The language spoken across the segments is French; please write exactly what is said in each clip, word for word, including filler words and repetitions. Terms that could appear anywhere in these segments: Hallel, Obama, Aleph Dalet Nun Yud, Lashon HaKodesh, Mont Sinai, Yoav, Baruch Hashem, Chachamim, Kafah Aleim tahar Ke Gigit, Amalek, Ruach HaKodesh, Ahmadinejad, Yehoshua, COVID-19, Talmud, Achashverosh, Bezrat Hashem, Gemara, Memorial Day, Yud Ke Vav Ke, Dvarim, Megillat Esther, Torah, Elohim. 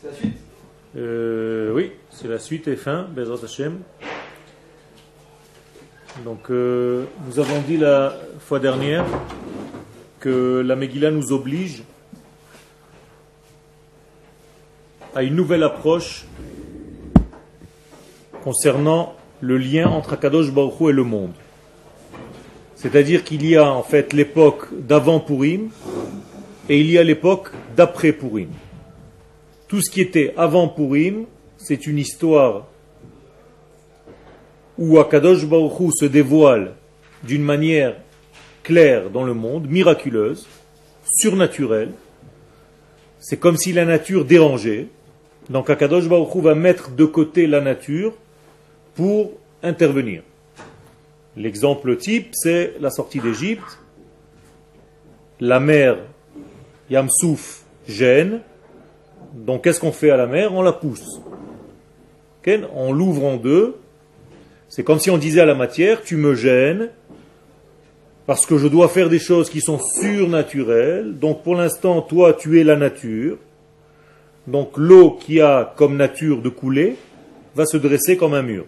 C'est la suite euh, Oui, c'est la suite et fin, Bezrat Hashem. Donc, euh, nous avons dit la fois dernière que la Megillah nous oblige à une nouvelle approche concernant le lien entre Hakadosh Baruch Hu et le monde. C'est-à-dire qu'il y a en fait l'époque d'avant Purim et il y a l'époque d'après Purim. Tout ce qui était avant Purim, c'est une histoire où Hakadosh Baruch Hu se dévoile d'une manière claire dans le monde, miraculeuse, surnaturelle. C'est comme si la nature dérangeait. Donc Hakadosh Baruch Hu va mettre de côté la nature pour intervenir. L'exemple type, c'est la sortie d'Égypte. La mer Yamsouf gêne. Donc qu'est-ce qu'on fait à la mer? On la pousse. Okay? On l'ouvre en deux. C'est comme si on disait à la matière, tu me gênes parce que je dois faire des choses qui sont surnaturelles. Donc pour l'instant, toi, tu es la nature. Donc l'eau qui a comme nature de couler va se dresser comme un mur.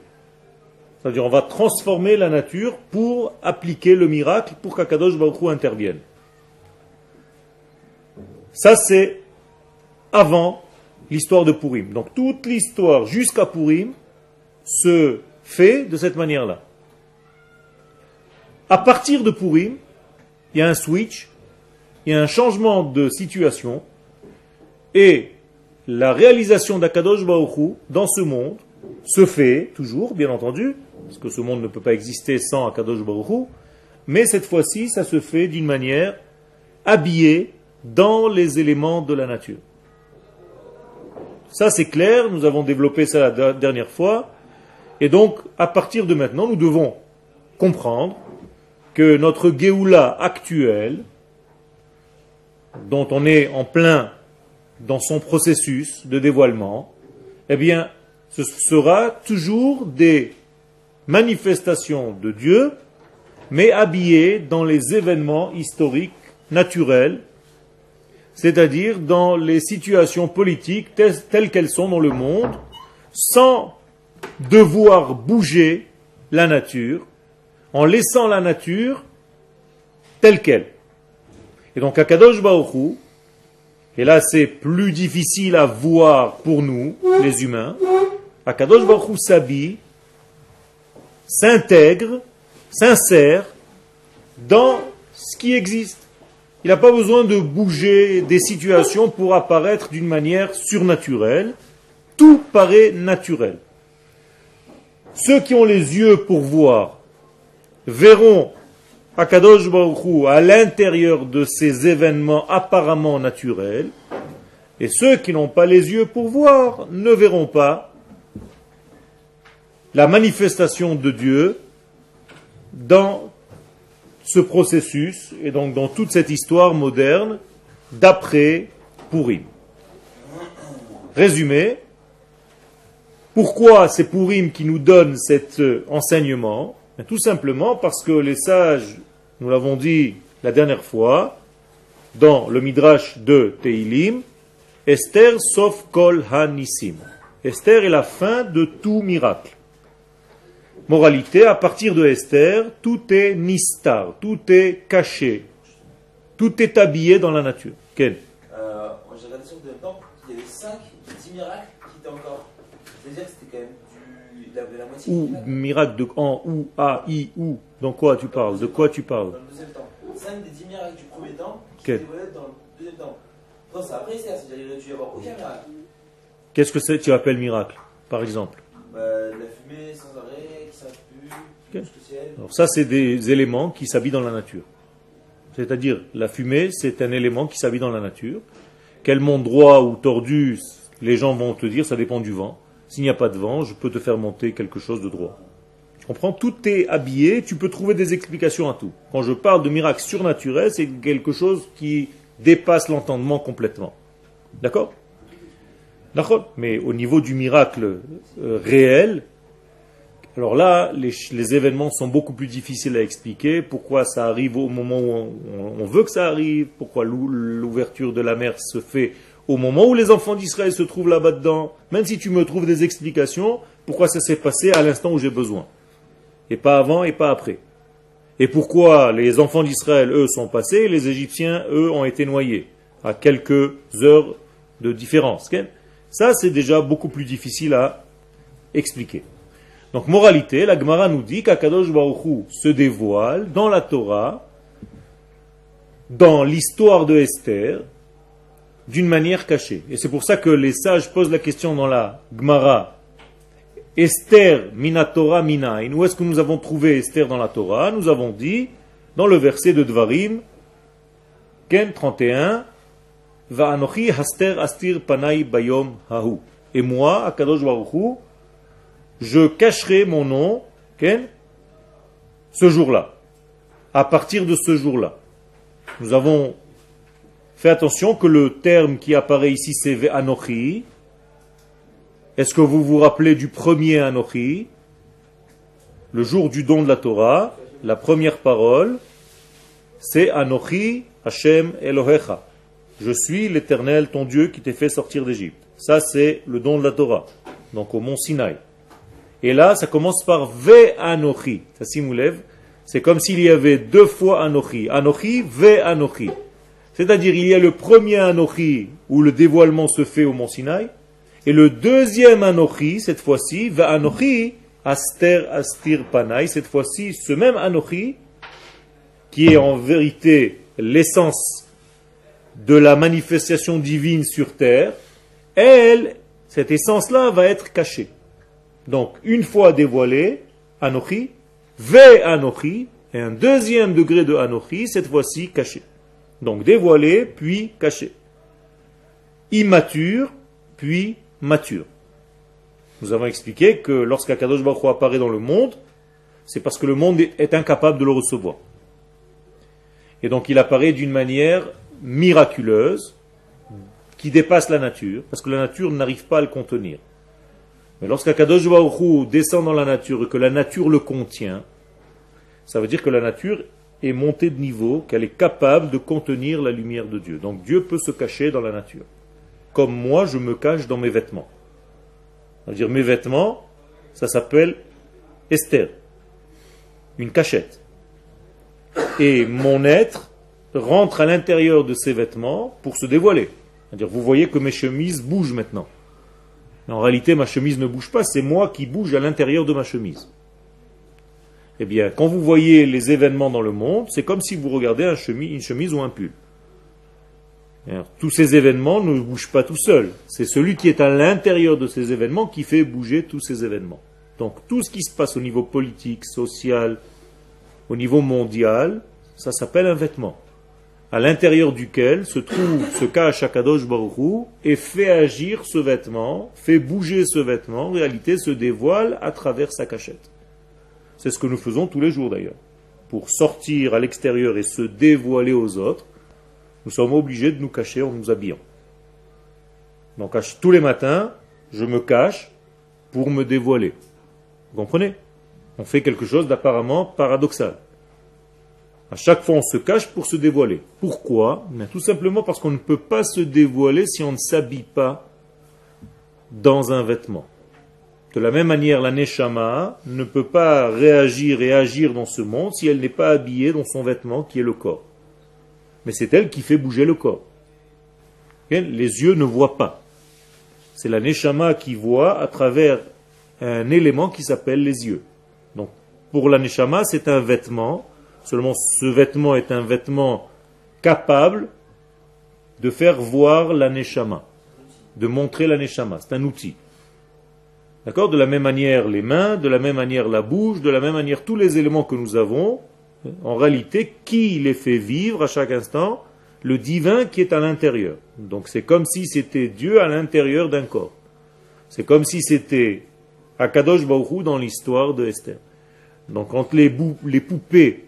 C'est-à-dire on va transformer la nature pour appliquer le miracle, pour qu'Akadosh Baruch Hu intervienne. Ça c'est avant l'histoire de Purim. Donc toute l'histoire jusqu'à Purim se fait de cette manière-là. À partir de Purim, il y a un switch, il y a un changement de situation et la réalisation d'Akadosh Baruch Hu dans ce monde se fait toujours, bien entendu, parce que ce monde ne peut pas exister sans Hakadosh Baruch Hu, mais cette fois-ci, ça se fait d'une manière habillée dans les éléments de la nature. Ça, c'est clair, nous avons développé ça la dernière fois, et donc, à partir de maintenant, nous devons comprendre que notre Géoula actuelle, dont on est en plein dans son processus de dévoilement, eh bien, ce sera toujours des manifestations de Dieu, mais habillées dans les événements historiques naturels, c'est-à-dire dans les situations politiques telles qu'elles sont dans le monde, sans devoir bouger la nature, en laissant la nature telle qu'elle. Et donc Hakadosh Baruch Hu, et là c'est plus difficile à voir pour nous, les humains, Hakadosh Baruch Hu s'habille, s'intègre, s'insère dans ce qui existe. Il n'a pas besoin de bouger des situations pour apparaître d'une manière surnaturelle. Tout paraît naturel. Ceux qui ont les yeux pour voir verront Hakadosh Baruch Hu à l'intérieur de ces événements apparemment naturels. Et ceux qui n'ont pas les yeux pour voir ne verront pas la manifestation de Dieu dans ce processus et donc dans toute cette histoire moderne d'après Purim. Résumé, pourquoi c'est Purim qui nous donne cet enseignement? Tout simplement parce que les sages, nous l'avons dit la dernière fois, dans le Midrash de Tehilim, Esther sauf Kol Hanissim. Esther est la fin de tout miracle. Moralité, à partir de Esther, tout est nistar, tout est caché, tout est habillé dans la nature. Quel euh, J'ai regardé sur le temps, il y avait cinq, dix miracles qui étaient encore. C'est-à-dire que c'était quand même du, de, la, de la moitié. Ou miracle de en, ou, à, i, ou. Dans quoi tu parles? De quoi tu parles? Dans le deuxième temps. cinq des dix miracles du premier temps qui étaient dans le deuxième temps. Non, c'est après Esther, c'est-à-dire qu'il n'y a dû y avoir aucun miracle. Qu'est-ce que c'est que tu appelles miracle, par exemple? Bah, la fumée sans arrêt, qui s'appuie, okay. Alors ça, c'est des éléments qui s'habillent dans la nature. C'est-à-dire, la fumée, c'est un élément qui s'habille dans la nature. Quel monde droit ou tordu, les gens vont te dire, ça dépend du vent. S'il n'y a pas de vent, je peux te faire monter quelque chose de droit. Tu comprends? Tout est habillé, tu peux trouver des explications à tout. Quand je parle de miracle surnaturel, c'est quelque chose qui dépasse l'entendement complètement. D'accord? Mais au niveau du miracle euh, réel, alors là, les, les événements sont beaucoup plus difficiles à expliquer. Pourquoi ça arrive au moment où on, on veut que ça arrive? Pourquoi l'ouverture de la mer se fait au moment où les enfants d'Israël se trouvent là-bas dedans, même si tu me trouves des explications, pourquoi ça s'est passé à l'instant où j'ai besoin. Et pas avant et pas après. Et pourquoi les enfants d'Israël, eux, sont passés, les Égyptiens, eux, ont été noyés, à quelques heures de différence. Ça, c'est déjà beaucoup plus difficile à expliquer. Donc, moralité, la Gemara nous dit qu'Akadosh Baruch Hu se dévoile dans la Torah, dans l'histoire de Esther, d'une manière cachée. Et c'est pour ça que les sages posent la question dans la Gemara, Esther mina Torah minaïn. Où est-ce que nous avons trouvé Esther dans la Torah? Nous avons dit, dans le verset de Dvarim, trente et un, Va Anochi haster astir panai bayom hahu. Et moi, Akadosh Baruch Hu, je cacherai mon nom, Ken, ce jour-là, à partir de ce jour-là. Nous avons fait attention que le terme qui apparaît ici, c'est Ve Anochi. Est-ce que vous vous rappelez du premier Anochi, le jour du don de la Torah? La première parole, c'est Anochi Hashem Elohecha. Je suis l'Éternel, ton Dieu, qui t'ai fait sortir d'Égypte. Ça, c'est le don de la Torah, donc au Mont Sinai. Et là, ça commence par Ve Anochi. Ça simulève. C'est comme s'il y avait deux fois Anochi. Anochi, Ve Anochi. C'est-à-dire, il y a le premier Anochi où le dévoilement se fait au Mont Sinaï. Et le deuxième Anochi, cette fois-ci, Va Anochi, Aster Astir Panai. Cette fois-ci, ce même Anochi, qui est en vérité l'essence de la manifestation divine sur terre, elle, cette essence-là, va être cachée. Donc, une fois dévoilé, Anochi, Ve Anochi, et un deuxième degré de Anochi, cette fois-ci caché. Donc, dévoilé, puis caché. Immature, puis mature. Nous avons expliqué que lorsqu'Akadosh Baruch Hu apparaît dans le monde, c'est parce que le monde est incapable de le recevoir. Et donc, il apparaît d'une manière miraculeuse, qui dépasse la nature, parce que la nature n'arrive pas à le contenir. Mais lorsqu'Akadosh Baruch Hu descend dans la nature et que la nature le contient, ça veut dire que la nature est montée de niveau, qu'elle est capable de contenir la lumière de Dieu. Donc Dieu peut se cacher dans la nature. Comme moi, je me cache dans mes vêtements. Ça veut dire mes vêtements, ça s'appelle Esther, une cachette. Et mon être rentre à l'intérieur de ces vêtements pour se dévoiler. C'est-à-dire, vous voyez que mes chemises bougent maintenant. En réalité, ma chemise ne bouge pas, c'est moi qui bouge à l'intérieur de ma chemise. Eh bien, quand vous voyez les événements dans le monde, c'est comme si vous regardez un chemise, une chemise ou un pull. Alors, tous ces événements ne bougent pas tout seuls. C'est celui qui est à l'intérieur de ces événements qui fait bouger tous ces événements. Donc, tout ce qui se passe au niveau politique, social, au niveau mondial, ça s'appelle un vêtement, à l'intérieur duquel se trouve, se cache Akadosh Baruch Hu, et fait agir ce vêtement, fait bouger ce vêtement, en réalité se dévoile à travers sa cachette. C'est ce que nous faisons tous les jours d'ailleurs. Pour sortir à l'extérieur et se dévoiler aux autres, nous sommes obligés de nous cacher en nous habillant. Donc tous les matins, je me cache pour me dévoiler. Vous comprenez? On fait quelque chose d'apparemment paradoxal. À chaque fois, on se cache pour se dévoiler. Pourquoi? Bien, tout simplement parce qu'on ne peut pas se dévoiler si on ne s'habille pas dans un vêtement. De la même manière, la Neshama ne peut pas réagir et agir dans ce monde si elle n'est pas habillée dans son vêtement qui est le corps. Mais c'est elle qui fait bouger le corps. Les yeux ne voient pas. C'est la Neshama qui voit à travers un élément qui s'appelle les yeux. Donc, pour la Neshama, c'est un vêtement. Seulement, ce vêtement est un vêtement capable de faire voir la Neshama, de montrer la Neshama. C'est un outil. D'accord? De la même manière, les mains, de la même manière, la bouche, de la même manière, tous les éléments que nous avons, en réalité, qui les fait vivre à chaque instant? Le divin qui est à l'intérieur. Donc, c'est comme si c'était Dieu à l'intérieur d'un corps. C'est comme si c'était Akadosh Baruch Hu dans l'histoire de Esther. Donc, quand les, bou- les poupées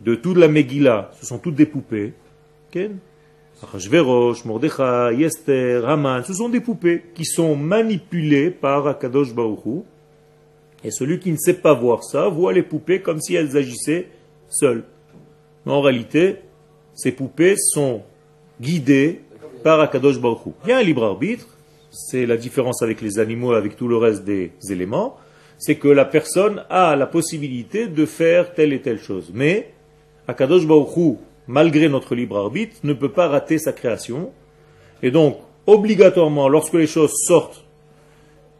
de toute la Megillah, ce sont toutes des poupées. Okay? Achashverosh, Mordechai, Esther, Haman, ce sont des poupées qui sont manipulées par Akadosh Baruch Hu. Et celui qui ne sait pas voir ça, voit les poupées comme si elles agissaient seules. Mais en réalité, ces poupées sont guidées par Hakadosh Baruch Hu. Il y a un libre arbitre, c'est la différence avec les animaux, avec tout le reste des éléments, c'est que la personne a la possibilité de faire telle et telle chose. Mais Hakadosh Baruch Hu, malgré notre libre arbitre, ne peut pas rater sa création. Et donc, obligatoirement, lorsque les choses sortent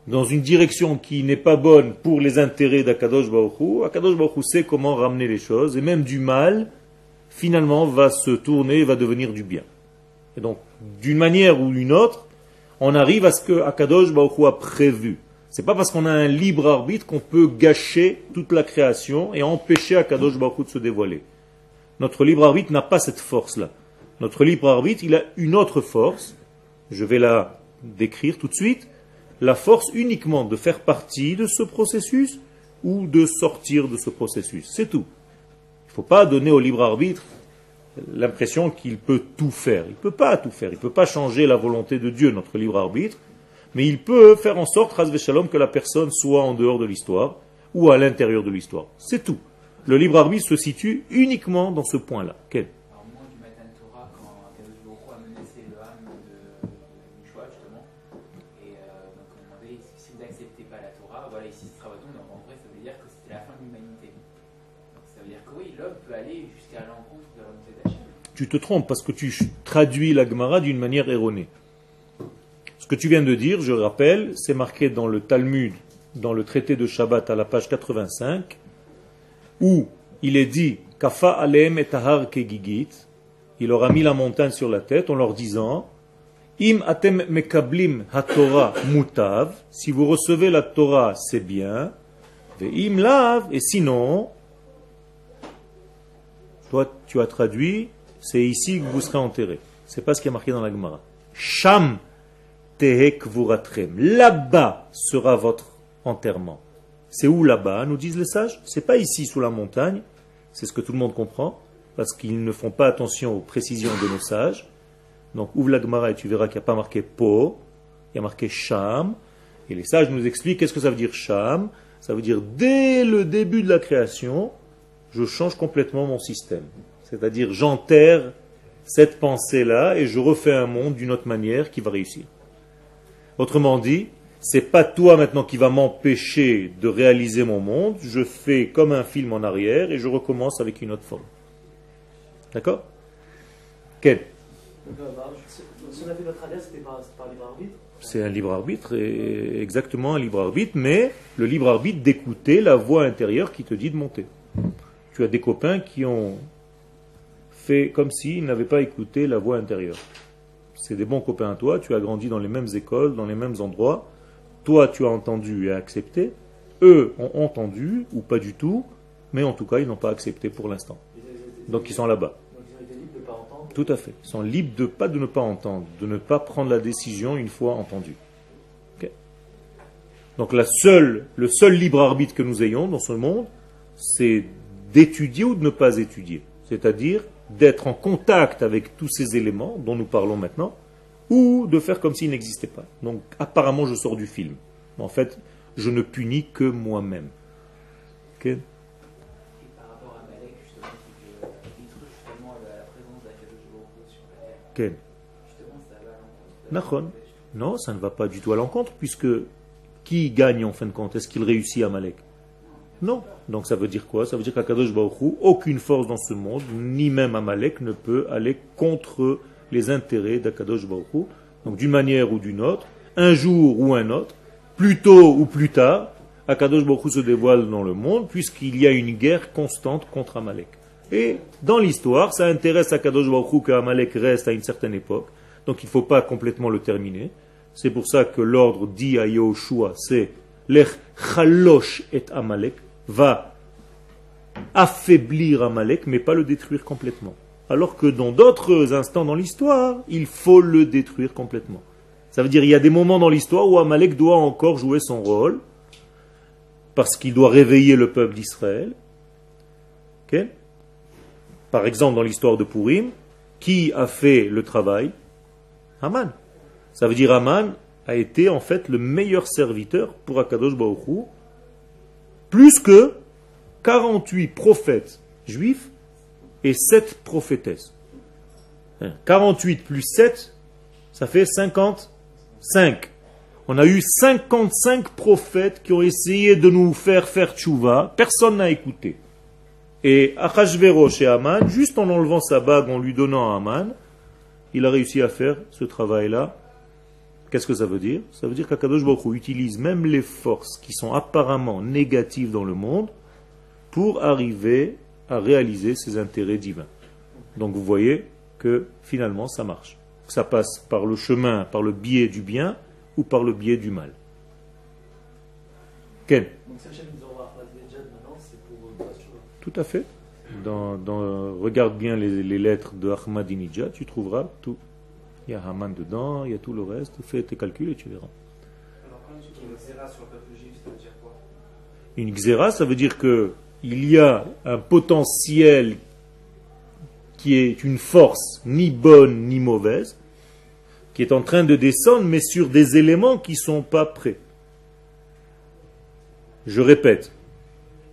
dans une direction qui n'est pas bonne pour les intérêts d'Akadosh Baruch Hu, Akadosh Baruch Hu sait comment ramener les choses, et même du mal, finalement, va se tourner et va devenir du bien. Et donc, d'une manière ou d'une autre, on arrive à ce que Akadosh Baruch Hu a prévu. C'est pas parce qu'on a un libre arbitre qu'on peut gâcher toute la création et empêcher Akadosh Baruch Hu de se dévoiler. Notre libre arbitre n'a pas cette force-là. Notre libre arbitre, il a une autre force, je vais la décrire tout de suite, la force uniquement de faire partie de ce processus ou de sortir de ce processus. C'est tout. Il ne faut pas donner au libre arbitre l'impression qu'il peut tout faire. Il ne peut pas tout faire. Il ne peut pas changer la volonté de Dieu, notre libre arbitre, mais il peut faire en sorte, Chas v'Shalom, que la personne soit en dehors de l'histoire ou à l'intérieur de l'histoire. C'est tout. Le libre arbitre se situe uniquement dans ce point-là. Quel ? Tu te trompes parce que tu traduis la Gemara d'une manière erronée. Ce que tu viens de dire, je rappelle, c'est marqué dans le Talmud, dans le traité de Shabbat à la page quatre-vingt-cinq, où il est dit « Kafah Aleim tahar Ke Gigit » il leur a mis la montagne sur la tête en leur disant « Im atem mekablim ha-Torah mutav » si vous recevez la Torah, c'est bien. « Ve im lav » et sinon, toi tu as traduit c'est ici que vous serez enterrés. C'est pas ce qui est marqué dans la Gemara. Sham tehe kvuratrem. Là-bas sera votre enterrement. C'est où là-bas, nous disent les sages? C'est pas ici sous la montagne. C'est ce que tout le monde comprend, parce qu'ils ne font pas attention aux précisions de nos sages. Donc ouvre la Gemara et tu verras qu'il n'y a pas marqué po, il y a marqué sham. Et les sages nous expliquent qu'est-ce que ça veut dire sham. Ça veut dire dès le début de la création, je change complètement mon système. C'est-à-dire, j'enterre cette pensée-là et je refais un monde d'une autre manière qui va réussir. Autrement dit, c'est pas toi maintenant qui va m'empêcher de réaliser mon monde, je fais comme un film en arrière et je recommence avec une autre forme. D'accord? Quel? Si on a fait notre adresse, c'était par libre arbitre? C'est un libre arbitre, et exactement un libre arbitre, mais le libre arbitre d'écouter la voix intérieure qui te dit de monter. Tu as des copains qui ont fait comme s'ils n'avaient pas écouté la voix intérieure. C'est des bons copains à toi, tu as grandi dans les mêmes écoles, dans les mêmes endroits, toi tu as entendu et accepté, eux ont entendu, ou pas du tout, mais en tout cas ils n'ont pas accepté pour l'instant. Donc ils sont là-bas. Donc ils ont été libres de ne pas entendre. Tout à fait, ils sont libres de, pas de ne pas entendre, de ne pas prendre la décision une fois entendue. Okay. Donc la seule, le seul libre arbitre que nous ayons dans ce monde, c'est d'étudier ou de ne pas étudier. C'est-à-dire d'être en contact avec tous ces éléments dont nous parlons maintenant, ou de faire comme s'ils n'existaient pas. Donc apparemment je sors du film. En fait, je ne punis que moi-même. Okay. Et par rapport à Amalek, justement, qui détruit justement la présence d'Akadosh Baruch Hu sur la terre. Okay. Justement, ça va à l'encontre. Non, ça ne va pas du tout à l'encontre, puisque qui gagne en fin de compte? Est-ce qu'il réussit à Amalek? Non. Donc ça veut dire quoi? Ça veut dire qu'Akadosh Baruch Hu, aucune force dans ce monde, ni même Amalek, ne peut aller contre les intérêts d'Akadosh Baruch Hu. Donc d'une manière ou d'une autre, un jour ou un autre, plus tôt ou plus tard, Akadosh Baruch Hu se dévoile dans le monde puisqu'il y a une guerre constante contre Amalek. Et dans l'histoire, ça intéresse Akadosh Baruch Hu qu'Amalek reste à une certaine époque. Donc il ne faut pas complètement le terminer. C'est pour ça que l'ordre dit à Yehoshua, c'est « Lech chalosh et Amalek » va affaiblir Amalek, mais pas le détruire complètement. Alors que dans d'autres instants dans l'histoire, il faut le détruire complètement. Ça veut dire qu'il y a des moments dans l'histoire où Amalek doit encore jouer son rôle, parce qu'il doit réveiller le peuple d'Israël. Okay? Par exemple, dans l'histoire de Purim, qui a fait le travail? Haman. Ça veut dire Haman a été en fait le meilleur serviteur pour Akadosh Baruch Hu, plus que quarante-huit prophètes juifs et sept prophétesses. quarante-huit plus sept, ça fait cinquante-cinq. On a eu cinquante-cinq prophètes qui ont essayé de nous faire faire tchouva. Personne n'a écouté. Et Achashverosh et Haman, juste en enlevant sa bague, en lui donnant à Haman, il a réussi à faire ce travail-là. Qu'est-ce que ça veut dire? Ça veut dire qu'Hakadosh Baruch Hu utilise même les forces qui sont apparemment négatives dans le monde pour arriver à réaliser ses intérêts divins. Donc vous voyez que finalement ça marche. Ça passe par le chemin, par le biais du bien ou par le biais du mal. Ken? Tout à fait. Dans, dans, regarde bien les, les lettres de Ahmadinejad, tu trouveras tout. Il y a Haman dedans, il y a tout le reste. Fais tes calculs et tu verras. Alors, quand tu dis une xéra sur le peuple juif, ça veut dire quoi? Une xéra, ça veut dire que il y a un potentiel qui est une force ni bonne ni mauvaise, qui est en train de descendre, mais sur des éléments qui ne sont pas prêts. Je répète,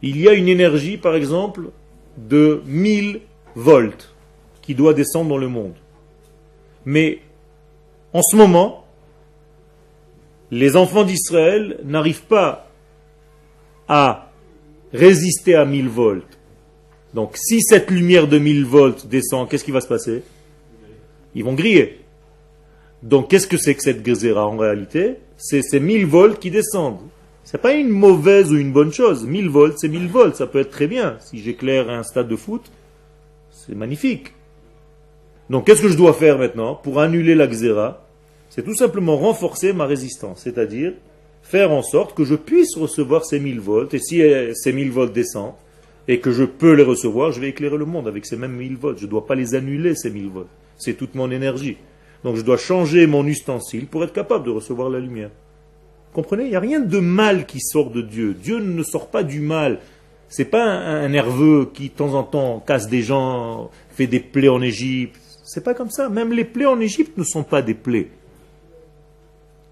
il y a une énergie, par exemple, de mille volts qui doit descendre dans le monde. Mais en ce moment, les enfants d'Israël n'arrivent pas à résister à mille volts. Donc si cette lumière de mille volts descend, qu'est-ce qui va se passer? Ils vont griller. Donc qu'est-ce que c'est que cette gezera en réalité? C'est ces mille volts qui descendent. Ce n'est pas une mauvaise ou une bonne chose. mille volts, c'est mille volts, ça peut être très bien. Si j'éclaire un stade de foot, c'est magnifique. Donc, qu'est-ce que je dois faire maintenant pour annuler la xéra? C'est tout simplement renforcer ma résistance, c'est-à-dire faire en sorte que je puisse recevoir ces mille volts, et si ces mille volts descendent, et que je peux les recevoir, je vais éclairer le monde avec ces mêmes mille volts. Je ne dois pas les annuler, ces mille volts. C'est toute mon énergie. Donc, je dois changer mon ustensile pour être capable de recevoir la lumière. Vous comprenez? Il n'y a rien de mal qui sort de Dieu. Dieu ne sort pas du mal. Ce n'est pas un nerveux qui, de temps en temps, casse des gens, fait des plaies en Égypte. C'est pas comme ça. Même les plaies en Égypte ne sont pas des plaies.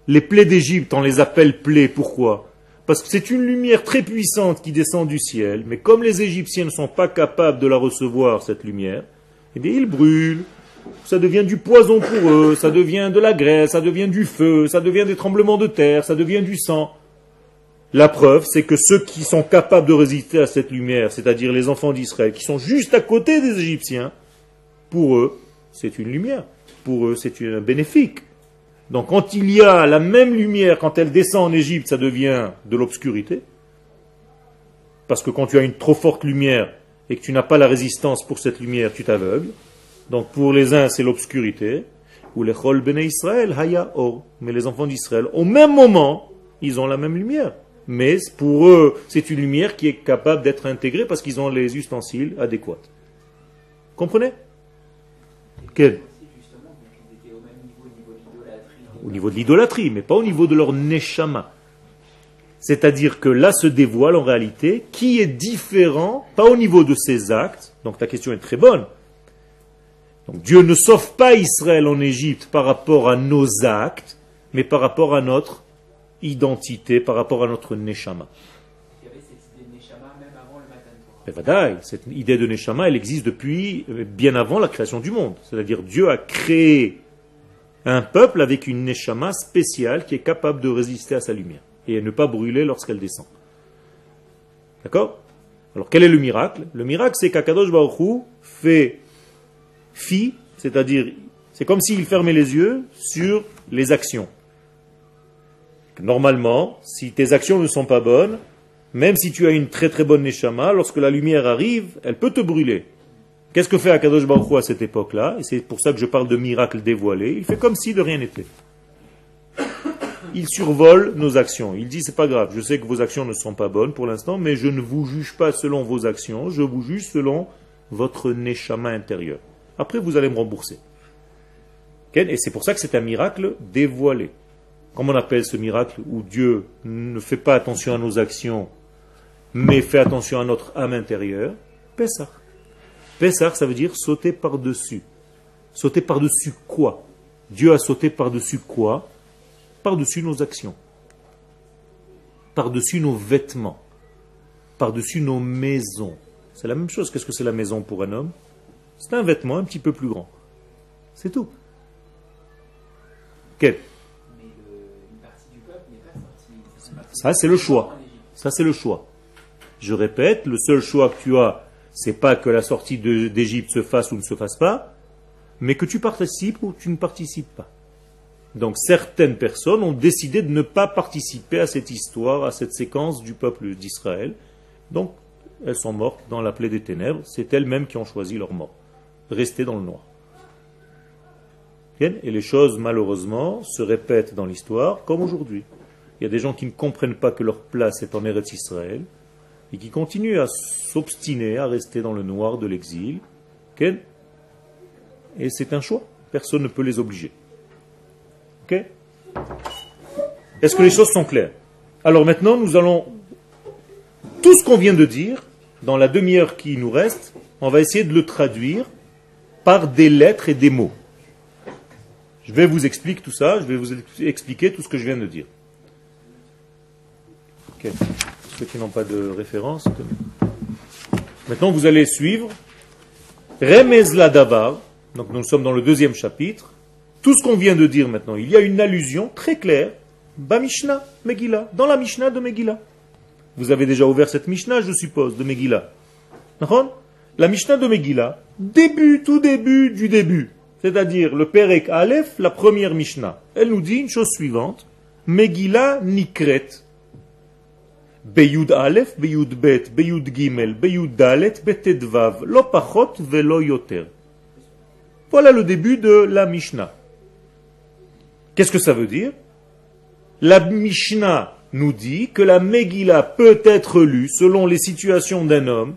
Les plaies d'Égypte, on les appelle plaies. Pourquoi? Parce que c'est une lumière très puissante qui descend du ciel. Mais comme les Égyptiens ne sont pas capables de la recevoir, cette lumière, eh bien, ils brûlent. Ça devient du poison pour eux. Ça devient de la graisse. Ça devient du feu. Ça devient des tremblements de terre. Ça devient du sang. La preuve, c'est que ceux qui sont capables de résister à cette lumière, c'est-à-dire les enfants d'Israël, qui sont juste à côté des Égyptiens, pour eux, c'est une lumière. Pour eux, c'est un bénéfique. Donc quand il y a la même lumière, quand elle descend en Égypte, ça devient de l'obscurité. Parce que quand tu as une trop forte lumière et que tu n'as pas la résistance pour cette lumière, tu t'aveugles. Donc pour les uns, c'est l'obscurité. Ou les Chol Bene Israël, Haya Or. Mais les enfants d'Israël, au même moment, ils ont la même lumière. Mais pour eux, c'est une lumière qui est capable d'être intégrée parce qu'ils ont les ustensiles adéquats. Comprenez? Quel? Au niveau de l'idolâtrie, mais pas au niveau de leur Neshama. C'est-à-dire que là se dévoile en réalité qui est différent, pas au niveau de ses actes. Donc ta question est très bonne. Donc Dieu ne sauve pas Israël en Égypte par rapport à nos actes, mais par rapport à notre identité, par rapport à notre Neshama. Il y avait cette idée de Neshama même avant le matin de Torah. Cette idée de Neshama, elle existe depuis bien avant la création du monde. C'est-à-dire Dieu a créé un peuple avec une Neshama spéciale qui est capable de résister à sa lumière et à ne pas brûler lorsqu'elle descend. D'accord? Alors quel est le miracle? Le miracle, c'est qu'Akadosh Baruch Hu fait fi, c'est-à-dire c'est comme s'il fermait les yeux sur les actions. Normalement, si tes actions ne sont pas bonnes, même si tu as une très très bonne Neshama, lorsque la lumière arrive, elle peut te brûler. Qu'est-ce que fait Akadosh Baruch Hu à cette époque-là? Et c'est pour ça que je parle de miracle dévoilé. Il fait comme si de rien n'était. Il survole nos actions. Il dit, c'est pas grave, je sais que vos actions ne sont pas bonnes pour l'instant, mais je ne vous juge pas selon vos actions, je vous juge selon votre Neshama intérieure. Après, vous allez me rembourser. Et c'est pour ça que c'est un miracle dévoilé. Comment on appelle ce miracle où Dieu ne fait pas attention à nos actions, mais fait attention à notre âme intérieure? Pessah. Pessah, ça veut dire sauter par-dessus. Sauter par-dessus quoi? Dieu a sauté par-dessus quoi? Par-dessus nos actions. Par-dessus nos vêtements. Par-dessus nos maisons. C'est la même chose. Qu'est-ce que c'est la maison pour un homme? C'est un vêtement un petit peu plus grand. C'est tout. Quel? Mais le, une partie du peuple n'est pas sortie. Ça, c'est le choix. Ça, c'est le choix. Je répète, le seul choix que tu as, c'est pas que la sortie de, d'Égypte se fasse ou ne se fasse pas, mais que tu participes ou tu ne participes pas. Donc certaines personnes ont décidé de ne pas participer à cette histoire, à cette séquence du peuple d'Israël. Donc elles sont mortes dans la plaie des ténèbres. C'est elles-mêmes qui ont choisi leur mort. Rester dans le noir. Et les choses, malheureusement, se répètent dans l'histoire, comme aujourd'hui. Il y a des gens qui ne comprennent pas que leur place est en Eretz Israël et qui continuent à s'obstiner, à rester dans le noir de l'exil. Et c'est un choix. Personne ne peut les obliger. Okay? Est-ce que les choses sont claires? Alors maintenant, nous allons... Tout ce qu'on vient de dire, dans la demi-heure qui nous reste, on va essayer de le traduire par des lettres et des mots. Je vais vous expliquer tout ça, je vais vous expliquer tout ce que je viens de dire. Okay. Ceux qui n'ont pas de référence. Maintenant, vous allez suivre. Remez la Davar. Donc, nous sommes dans le deuxième chapitre. Tout ce qu'on vient de dire maintenant, il y a une allusion très claire. Ba Mishnah Megillah. Dans la Mishnah de Megillah. Vous avez déjà ouvert cette Mishnah, je suppose, de Megillah. La Mishnah de Megillah, début, tout début du début. C'est-à-dire le Perek Aleph, la première Mishnah. Elle nous dit une chose suivante. Megillah Nikret. Beyud Aleph, Beyud Bet, Beyud Gimel, Beyud Dalet, Betet Vav, Lo Pachot, Velo Yoter. Voilà le début de la Mishnah. Qu'est-ce que ça veut dire? La Mishnah nous dit que la Megillah peut être lue selon les situations d'un homme,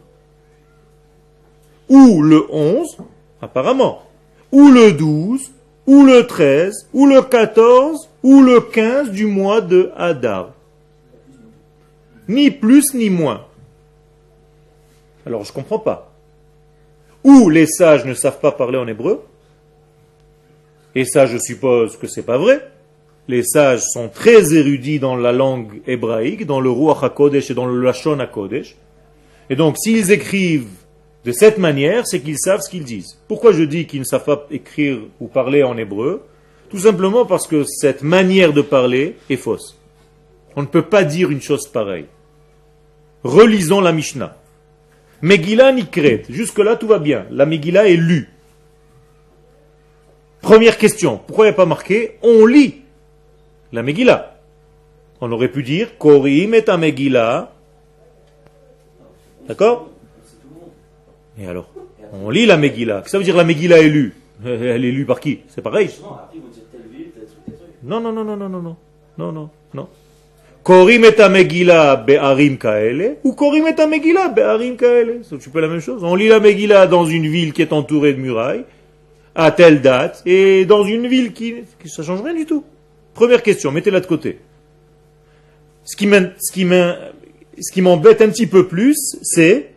ou le onze, apparemment, ou le douze, ou le treize, ou le quatorze, ou le quinze du mois de Hadar. Ni plus ni moins. Alors je ne comprends pas. Ou les sages ne savent pas parler en hébreu, et ça je suppose que ce n'est pas vrai. Les sages sont très érudits dans la langue hébraïque, dans le Ruach HaKodesh et dans le Lashon HaKodesh. Et donc, s'ils écrivent de cette manière, c'est qu'ils savent ce qu'ils disent. Pourquoi je dis qu'ils ne savent pas écrire ou parler en hébreu? Tout simplement parce que cette manière de parler est fausse. On ne peut pas dire une chose pareille. Relisons la Mishnah. Megillah Nikret. Jusque-là, tout va bien. La Megillah est lue. Première question. Pourquoi il n'y a pas marqué « On lit » la Megillah? On aurait pu dire Korim est un Megillah. D'accord? Et alors? On lit la Megillah. Ça veut dire la Megillah est lue. Elle est lue par qui? C'est pareil. Non, non, non, non, non, non, non, non, non, non. Korim est un Megillah Be'arim Kaele ou Korim est un Megillah Be'arim Kaele. C'est un petit peu la même chose. On lit la Megillah dans une ville qui est entourée de murailles, à telle date, et dans une ville qui... Ça ne change rien du tout. Première question, mettez-la de côté. Ce qui, ce qui, ce qui m'embête un petit peu plus, c'est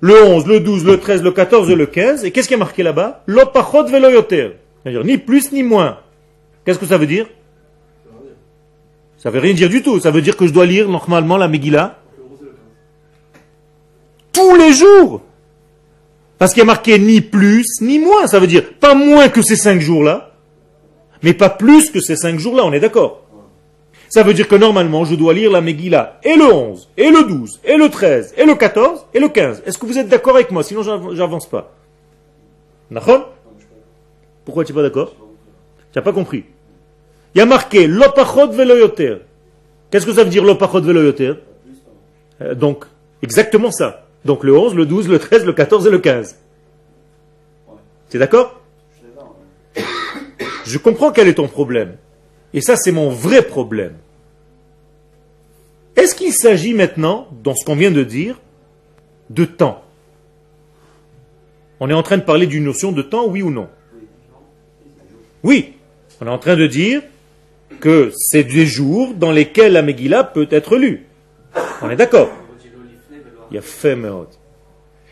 le onze, le douze, le treize, le quatorze, le quinze. Et qu'est-ce qui est marqué là-bas? Lo pachot velo yoter. C'est-à-dire ni plus ni moins. Qu'est-ce que ça veut dire? Ça ne veut rien dire du tout. Ça veut dire que je dois lire normalement la Megillah tous les jours. Parce qu'il y a marqué ni plus ni moins. Ça veut dire pas moins que ces cinq jours-là. Mais pas plus que ces cinq jours-là, on est d'accord. Ça veut dire que normalement, je dois lire la Megillah et le onze, et le douze, et le treize, et le quatorze, et le quinze. Est-ce que vous êtes d'accord avec moi? Sinon, j'avance pas. Nahon? Pourquoi tu n'es pas d'accord? Tu n'as pas compris. Il y a marqué l'opachot veloyoter. Qu'est-ce que ça veut dire l'opachot veloyoter? Donc, exactement ça. Donc le onze, le douze, le treize, le quatorze et le quinze. Tu es d'accord? Je comprends quel est ton problème. Et ça, c'est mon vrai problème. Est-ce qu'il s'agit maintenant, dans ce qu'on vient de dire, de temps? On est en train de parler d'une notion de temps, oui ou non? Oui. On est en train de dire que c'est des jours dans lesquels la Megillah peut être lue. On est d'accord? Il y a fait meod.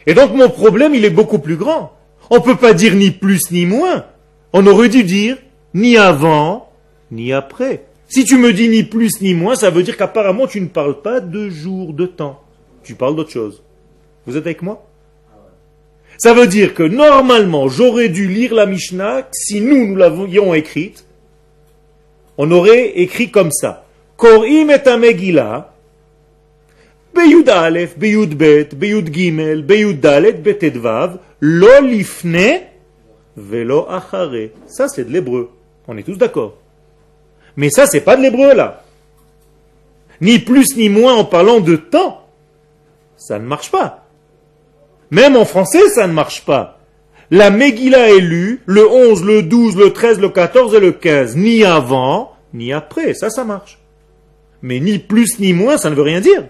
Et donc, mon problème, il est beaucoup plus grand. On ne peut pas dire ni plus ni moins. On aurait dû dire ni avant, ni après. Si tu me dis ni plus ni moins, ça veut dire qu'apparemment tu ne parles pas de jour, de temps. Tu parles d'autre chose. Vous êtes avec moi? Ça veut dire que normalement, j'aurais dû lire la Mishnah si nous, nous l'avions écrite on aurait écrit comme ça. Korim et Megillah, Beyud Aleph, Beyud Bet, Beyud Gimel, Beyud Dalet, Betedvav, Lo Lifne, Velo Achare. Ça, c'est de l'hébreu. On est tous d'accord. Mais ça, c'est pas de l'hébreu, là. Ni plus ni moins en parlant de temps. Ça ne marche pas. Même en français, ça ne marche pas. La Megillah est lue le onze, le douze, le treize, le quatorze et le quinze. Ni avant, ni après. Ça, ça marche. Mais ni plus ni moins, ça ne veut rien dire.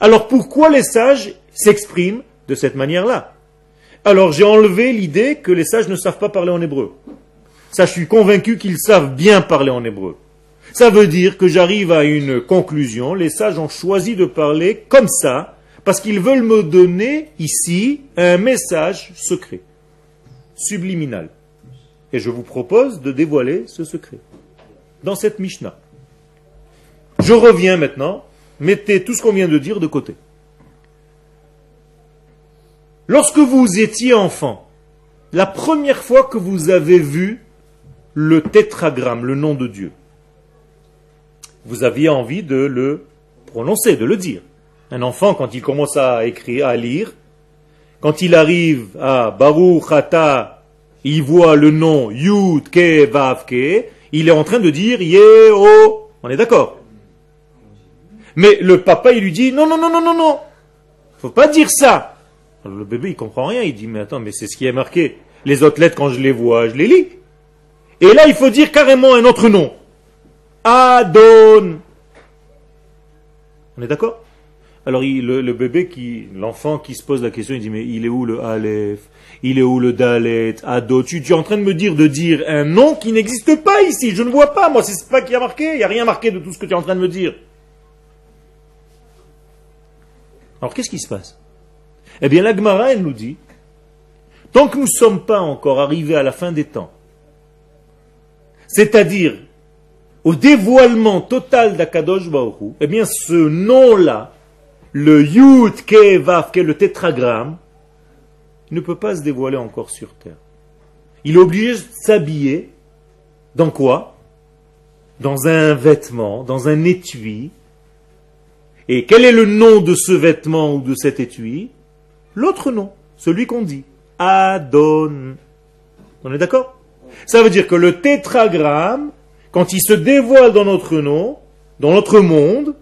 Alors pourquoi les sages s'expriment de cette manière-là? Alors j'ai enlevé l'idée que les sages ne savent pas parler en hébreu. Ça, je suis convaincu qu'ils savent bien parler en hébreu. Ça veut dire que j'arrive à une conclusion. Les sages ont choisi de parler comme ça parce qu'ils veulent me donner ici un message secret, subliminal. Et je vous propose de dévoiler ce secret dans cette Mishnah. Je reviens maintenant. Mettez tout ce qu'on vient de dire de côté. Lorsque vous étiez enfant, la première fois que vous avez vu le tétragramme, le nom de Dieu, vous aviez envie de le prononcer, de le dire. Un enfant, quand il commence à écrire, à lire, quand il arrive à Baruch Hata, il voit le nom Yud Ke Vav Ke, il est en train de dire Yeho. On est d'accord? Mais le papa, il lui dit, non, non, non, non, non, non, faut pas dire ça. Alors le bébé, il comprend rien, il dit, mais attends, mais c'est ce qui est marqué. Les autres lettres, quand je les vois, je les lis. Et là, il faut dire carrément un autre nom. Adon. On est d'accord? Alors il, le, le bébé, qui, l'enfant qui se pose la question, il dit, mais il est où le Aleph? Il est où le Dalet? Adon. Tu, tu es en train de me dire de dire un nom qui n'existe pas ici, je ne vois pas, moi, c'est pas qui a marqué, il n'y a rien marqué de tout ce que tu es en train de me dire. Alors, qu'est-ce qui se passe? Eh bien, la Gemara, elle nous dit, tant que nous ne sommes pas encore arrivés à la fin des temps, c'est-à-dire au dévoilement total d'Akadosh Baruch Hu, eh bien, ce nom-là, le Yud Ke Vav Ke, le tétragramme, ne peut pas se dévoiler encore sur terre. Il est obligé de s'habiller dans quoi? Dans un vêtement, dans un étui. Et quel est le nom de ce vêtement ou de cet étui? L'autre nom, celui qu'on dit. Adon. On est d'accord? Ça veut dire que le tétragramme, quand il se dévoile dans notre nom, dans notre monde,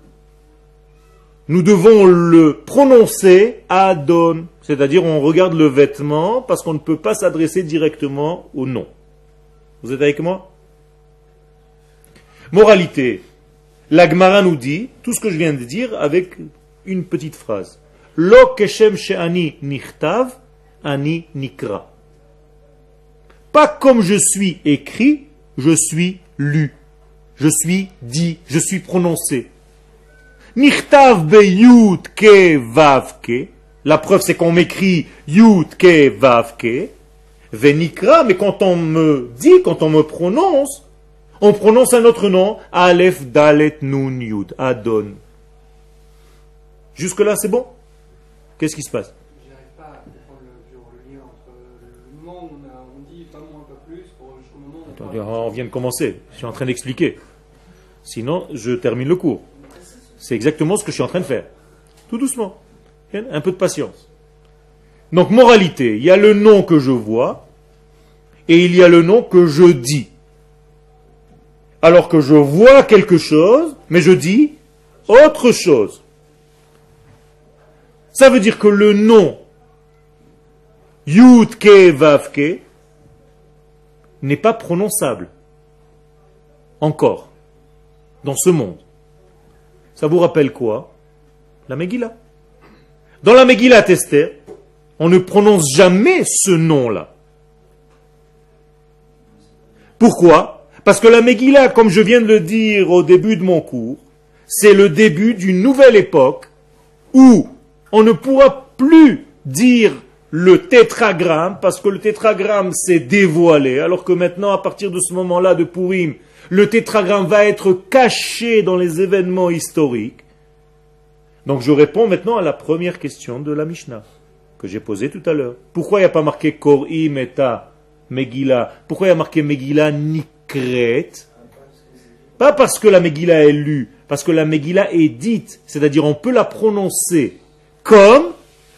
nous devons le prononcer Adon. C'est-à-dire on regarde le vêtement parce qu'on ne peut pas s'adresser directement au nom. Vous êtes avec moi? Moralité. La Gemara nous dit tout ce que je viens de dire avec une petite phrase. Lo keshem she'ani nichtav, ani nikra. Pas comme je suis écrit, je suis lu, je suis dit, je suis prononcé. Nichtav be yud ke vav ke. La preuve c'est qu'on m'écrit yud ke vav ke. Ve nikra, mais quand on me dit, quand on me prononce, on prononce un autre nom, Aleph Dalet Nun Yud, Adon. Jusque-là, c'est bon? Qu'est-ce qui se passe? Je n'arrive pas à comprendre le, le lien entre le moment où on, a, on dit pas moins, pas plus, pour jusqu'au moment où on... Attends, on vient de commencer, je suis en train d'expliquer. Sinon, je termine le cours. C'est exactement ce que je suis en train de faire. Tout doucement, un peu de patience. Donc, moralité, il y a le nom que je vois, et il y a le nom que je dis. Alors que je vois quelque chose, mais je dis autre chose. Ça veut dire que le nom Yud Ke Vav Ke n'est pas prononçable encore dans ce monde. Ça vous rappelle quoi? La Megillah. Dans la Megillat Esther, on ne prononce jamais ce nom-là. Pourquoi? Parce que la Megillah, comme je viens de le dire au début de mon cours, c'est le début d'une nouvelle époque où on ne pourra plus dire le tétragramme, parce que le tétragramme s'est dévoilé, alors que maintenant, à partir de ce moment-là de Purim, le tétragramme va être caché dans les événements historiques. Donc je réponds maintenant à la première question de la Mishnah, que j'ai posée tout à l'heure. Pourquoi il n'y a pas marqué Korim et Ta Megillah? Pourquoi il y a marqué Megillah Nik? Pas parce que la Megillah est lue, parce que la Megillah est dite, c'est-à-dire on peut la prononcer comme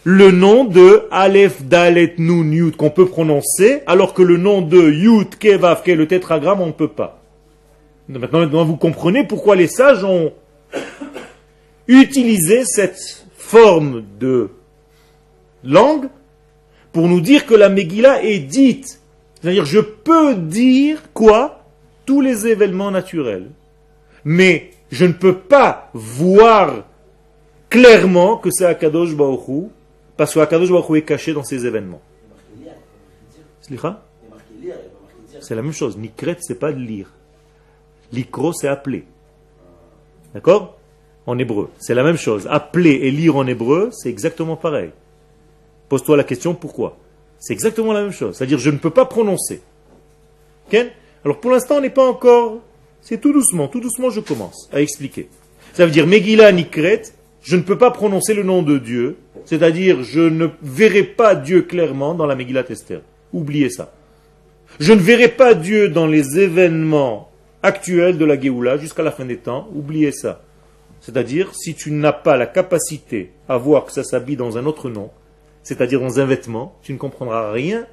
le nom de Aleph Dalet Nun Yud qu'on peut prononcer, alors que le nom de Yud Ke Vav Ke, le tétragramme, on ne peut pas. Maintenant, maintenant, vous comprenez pourquoi les sages ont utilisé cette forme de langue pour nous dire que la Megillah est dite. C'est-à-dire, je peux dire quoi? Tous les événements naturels. Mais je ne peux pas voir clairement que c'est Hakadosh Baruch Hu, parce que Hakadosh Baruch Hu est caché dans ces événements. C'est la même chose. Nikret, c'est pas de lire. Likro, c'est appeler. D'accord? En hébreu. C'est la même chose. Appeler et lire en hébreu, c'est exactement pareil. Pose-toi la question pourquoi. C'est exactement la même chose. C'est-à-dire, je ne peux pas prononcer. Okay? Alors, pour l'instant, on n'est pas encore... C'est tout doucement. Tout doucement, je commence à expliquer. Ça veut dire, Megillah Nikret, je ne peux pas prononcer le nom de Dieu. C'est-à-dire, je ne verrai pas Dieu clairement dans la Megillat Esther. Oubliez ça. Je ne verrai pas Dieu dans les événements actuels de la Géoula jusqu'à la fin des temps. Oubliez ça. C'est-à-dire, si tu n'as pas la capacité à voir que ça s'habille dans un autre nom, c'est-à-dire dans un vêtement, tu ne comprendras rien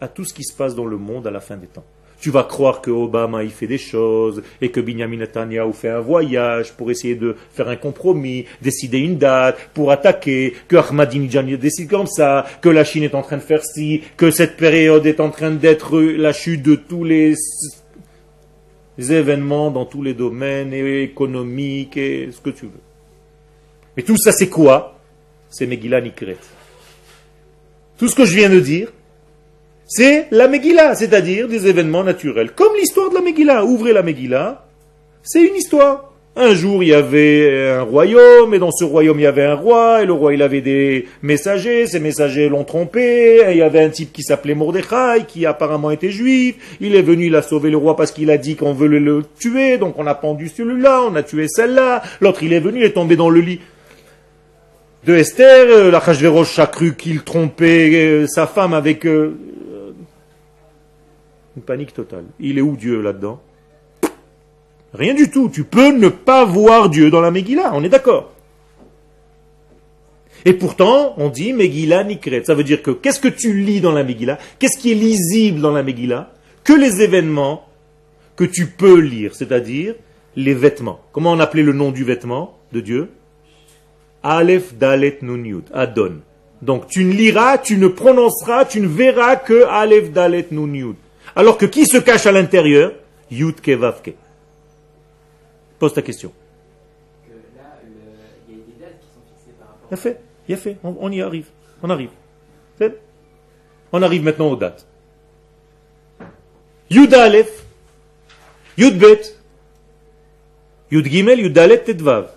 à tout ce qui se passe dans le monde à la fin des temps. Tu vas croire que Obama il fait des choses et que Benjamin Netanyahu fait un voyage pour essayer de faire un compromis, décider une date, pour attaquer, que Ahmadinejad décide comme ça, que la Chine est en train de faire ci, que cette période est en train d'être la chute de tous les événements dans tous les domaines et économiques et ce que tu veux. Mais tout ça c'est quoi? C'est Megillah Nikret. Tout ce que je viens de dire, c'est la Megillah, c'est-à-dire des événements naturels. Comme l'histoire de la Megillah. Ouvrez la Megillah, c'est une histoire. Un jour, il y avait un royaume, et dans ce royaume, il y avait un roi, et le roi, il avait des messagers, ces messagers l'ont trompé, et il y avait un type qui s'appelait Mordechai, qui apparemment était juif, il est venu, il a sauvé le roi parce qu'il a dit qu'on veut le, le tuer, donc on a pendu celui-là, on a tué celle-là, l'autre, il est venu, il est tombé dans le lit de Esther, l'Achashverosh a cru qu'il trompait sa femme avec... Euh, Une panique totale. Il est où Dieu là-dedans? Rien du tout. Tu peux ne pas voir Dieu dans la Megillah, on est d'accord. Et pourtant, on dit Megillah Nikret. Ça veut dire que qu'est-ce que tu lis dans la Megillah? Qu'est-ce qui est lisible dans la Megillah? Que les événements que tu peux lire, c'est-à-dire les vêtements. Comment on appelait le nom du vêtement de Dieu? Aleph Dalet Nun Yud, Adon. Donc tu ne liras, tu ne prononceras, tu ne verras que Aleph Dalet Nun Yud. Alors que qui se cache à l'intérieur? Yud Ke Vav Ke. Pose ta question. Que là, il y a des dates qui sont fixées par rapport à... Il a fait, il a fait. On, on y arrive. On arrive. On arrive maintenant aux dates. Yud Aleph, Yud Bet, Yud Gimel, Yud Aleph, Tet Vav.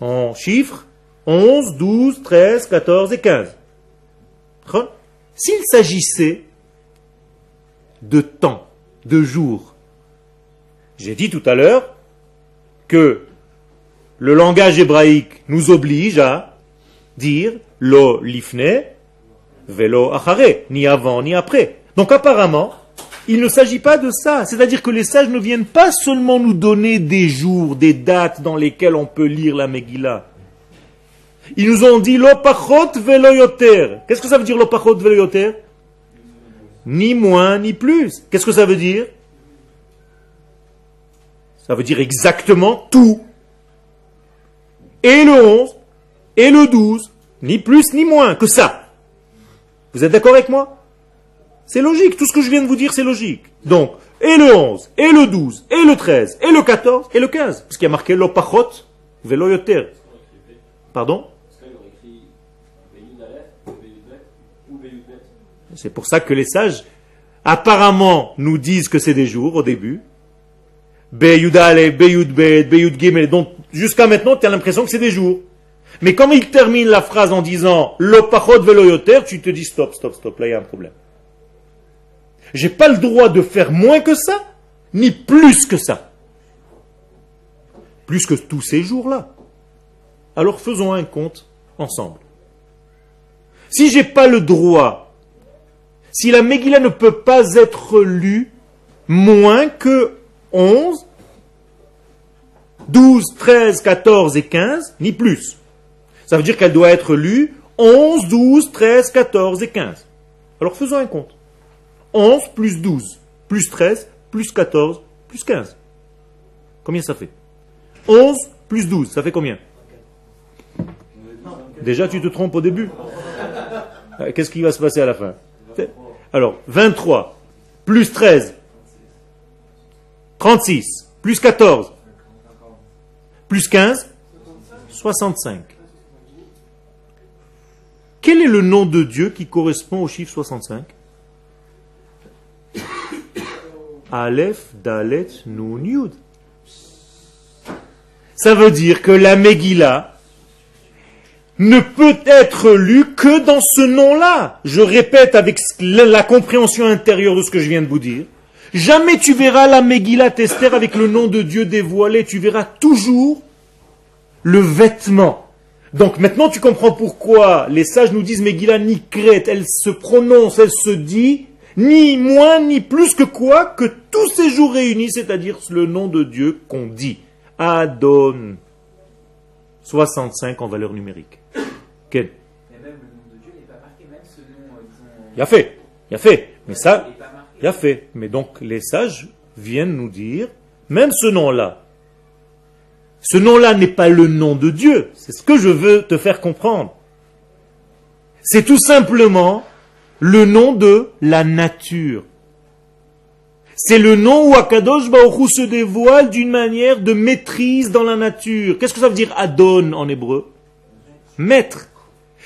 En chiffres, onze, douze, treize, quatorze et quinze. S'il s'agissait de temps, de jours. J'ai dit tout à l'heure que le langage hébraïque nous oblige à dire lo lifne velo achare, ni avant ni après. Donc apparemment, il ne s'agit pas de ça. C'est-à-dire que les sages ne viennent pas seulement nous donner des jours, des dates dans lesquelles on peut lire la Megillah. Ils nous ont dit lo pachot velo yoter. Qu'est-ce que ça veut dire lo pachot velo yoter? Ni moins, ni plus. Qu'est-ce que ça veut dire? Ça veut dire exactement tout. Et le onze, et le douze, ni plus, ni moins que ça. Vous êtes d'accord avec moi? C'est logique, tout ce que je viens de vous dire, c'est logique. Donc, et le onze, et le douze, et le treize, et le quatorze, et le quinze. Parce qu'il y a marqué lo pachot velo yoter. Pardon? C'est pour ça que les sages, apparemment, nous disent que c'est des jours au début. Beyud Ale, Beyud Bet, Beyud Gimel. Donc, jusqu'à maintenant, tu as l'impression que c'est des jours. Mais comme il termine la phrase en disant lo pachot velo yoter, tu te dis stop, stop, stop, là il y a un problème. J'ai pas le droit de faire moins que ça, ni plus que ça. Plus que tous ces jours-là. Alors faisons un compte ensemble. Si j'ai pas le droit. Si la Megillah ne peut pas être lue moins que onze, douze, treize, quatorze et quinze, ni plus. Ça veut dire qu'elle doit être lue onze, douze, treize, quatorze et quinze. Alors faisons un compte. onze plus douze, plus treize, plus quatorze, plus quinze. Combien ça fait? Onze plus douze, ça fait combien? Déjà tu te trompes au début. Qu'est-ce qui va se passer à la fin? Alors, vingt-trois plus treize, trente-six, plus quatorze, plus quinze, soixante-cinq. Quel est le nom de Dieu qui correspond au chiffre soixante-cinq? Aleph Dalet Nun Yud. Ça veut dire que la Megillah ne peut être lue que dans ce nom-là. Je répète avec la compréhension intérieure de ce que je viens de vous dire. Jamais tu verras la Megillat Esther avec le nom de Dieu dévoilé. Tu verras toujours le vêtement. Donc maintenant tu comprends pourquoi les sages nous disent Megillah ni crête. Elle se prononce, elle se dit ni moins ni plus que quoi que tous ces jours réunis, c'est-à-dire le nom de Dieu qu'on dit. Adon. soixante-cinq en valeur numérique. Quel? Mais même le nom de Dieu n'est pas marqué, même ce nom. Disons... Il a fait, il a fait. Mais ça, il a fait. Mais donc les sages viennent nous dire, même ce nom-là, ce nom-là n'est pas le nom de Dieu. C'est ce que je veux te faire comprendre. C'est tout simplement le nom de la nature. C'est le nom où Hakadosh Baruch Hu se dévoile d'une manière de maîtrise dans la nature. Qu'est-ce que ça veut dire Adon en hébreu? Maître.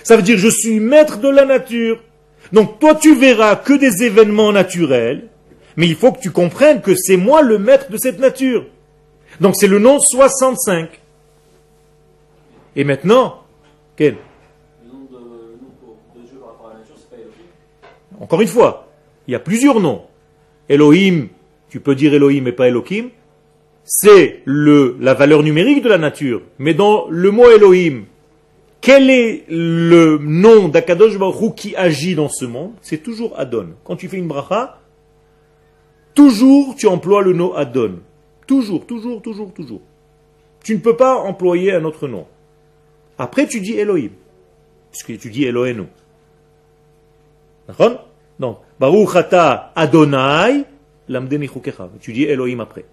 Ça veut dire je suis maître de la nature. Donc toi tu verras que des événements naturels, mais il faut que tu comprennes que c'est moi le maître de cette nature. Donc c'est le nom soixante-cinq. Et maintenant, quel? Le nom de, de Dieu par rapport à la nature, c'est pas Elohim. Encore une fois, il y a plusieurs noms. Elohim, tu peux dire Elohim et pas Elohim, c'est le, la valeur numérique de la nature. Mais dans le mot Elohim, quel est le nom d'Akadosh Baruch Hu qui agit dans ce monde? C'est toujours Adon. Quand tu fais une bracha, toujours tu emploies le nom Adon. Toujours, toujours, toujours, toujours. Tu ne peux pas employer un autre nom. Après tu dis Elohim, puisque tu dis Elohenu. D'accord? Donc, Baruch Ata Adonai, Lamdeni Chukecha. Tu dis Elohim après.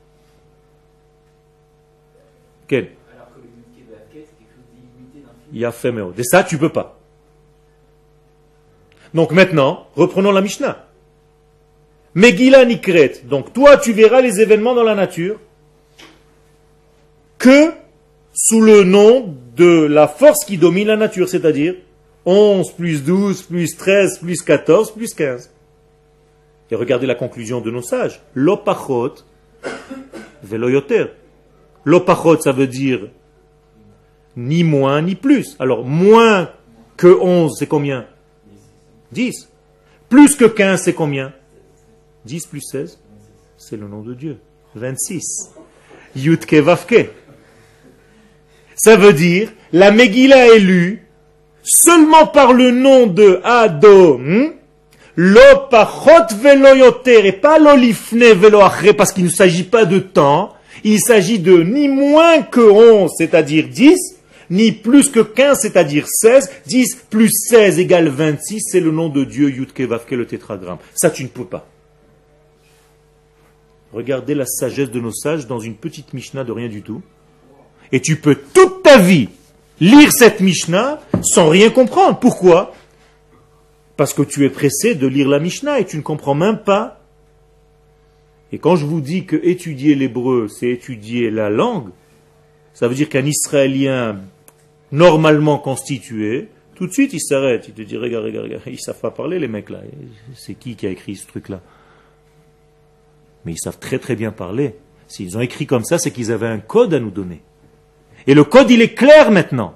Quel? Alors que le Yud Ke Vav Ke, c'est quelque chose d'illimité d'infini. Yafemeo. Et ça, tu ne peux pas. Donc maintenant, reprenons la Mishnah. Megillah Nikret. Donc toi, tu verras les événements dans la nature que sous le nom de la force qui domine la nature, c'est-à-dire onze, plus douze, plus treize, plus quatorze, plus quinze. Et regardez la conclusion de nos sages. L'opachot, veloyoter. L'opachot, ça veut dire ni moins ni plus. Alors, moins que onze, c'est combien? dix. Plus que quinze, c'est combien? dix plus seize, c'est le nom de Dieu. vingt-six. Yud Ke Vav Ke. Ça veut dire, la Megillah est lue seulement par le nom de Adon, l'opachot veloyoter, et pas l'olifne veloachre, parce qu'il ne s'agit pas de temps, il s'agit de ni moins que onze, c'est-à-dire dix, ni plus que quinze, c'est-à-dire seize, dix plus seize égale vingt-six, c'est le nom de Dieu, Yud Ke Vav Ke, le tétragramme. Ça, tu ne peux pas. Regardez la sagesse de nos sages dans une petite Mishnah de rien du tout, et tu peux toute ta vie lire cette Mishnah sans rien comprendre. Pourquoi? Parce que tu es pressé de lire la Mishnah et tu ne comprends même pas. Et quand je vous dis que étudier l'hébreu, c'est étudier la langue, ça veut dire qu'un Israélien normalement constitué, tout de suite il s'arrête. Il te dit, regarde, regarde, regarde, ils ne savent pas parler les mecs là. C'est qui qui a écrit ce truc là? Mais ils savent très très bien parler. S'ils ont écrit comme ça, c'est qu'ils avaient un code à nous donner. Et le code, il est clair maintenant.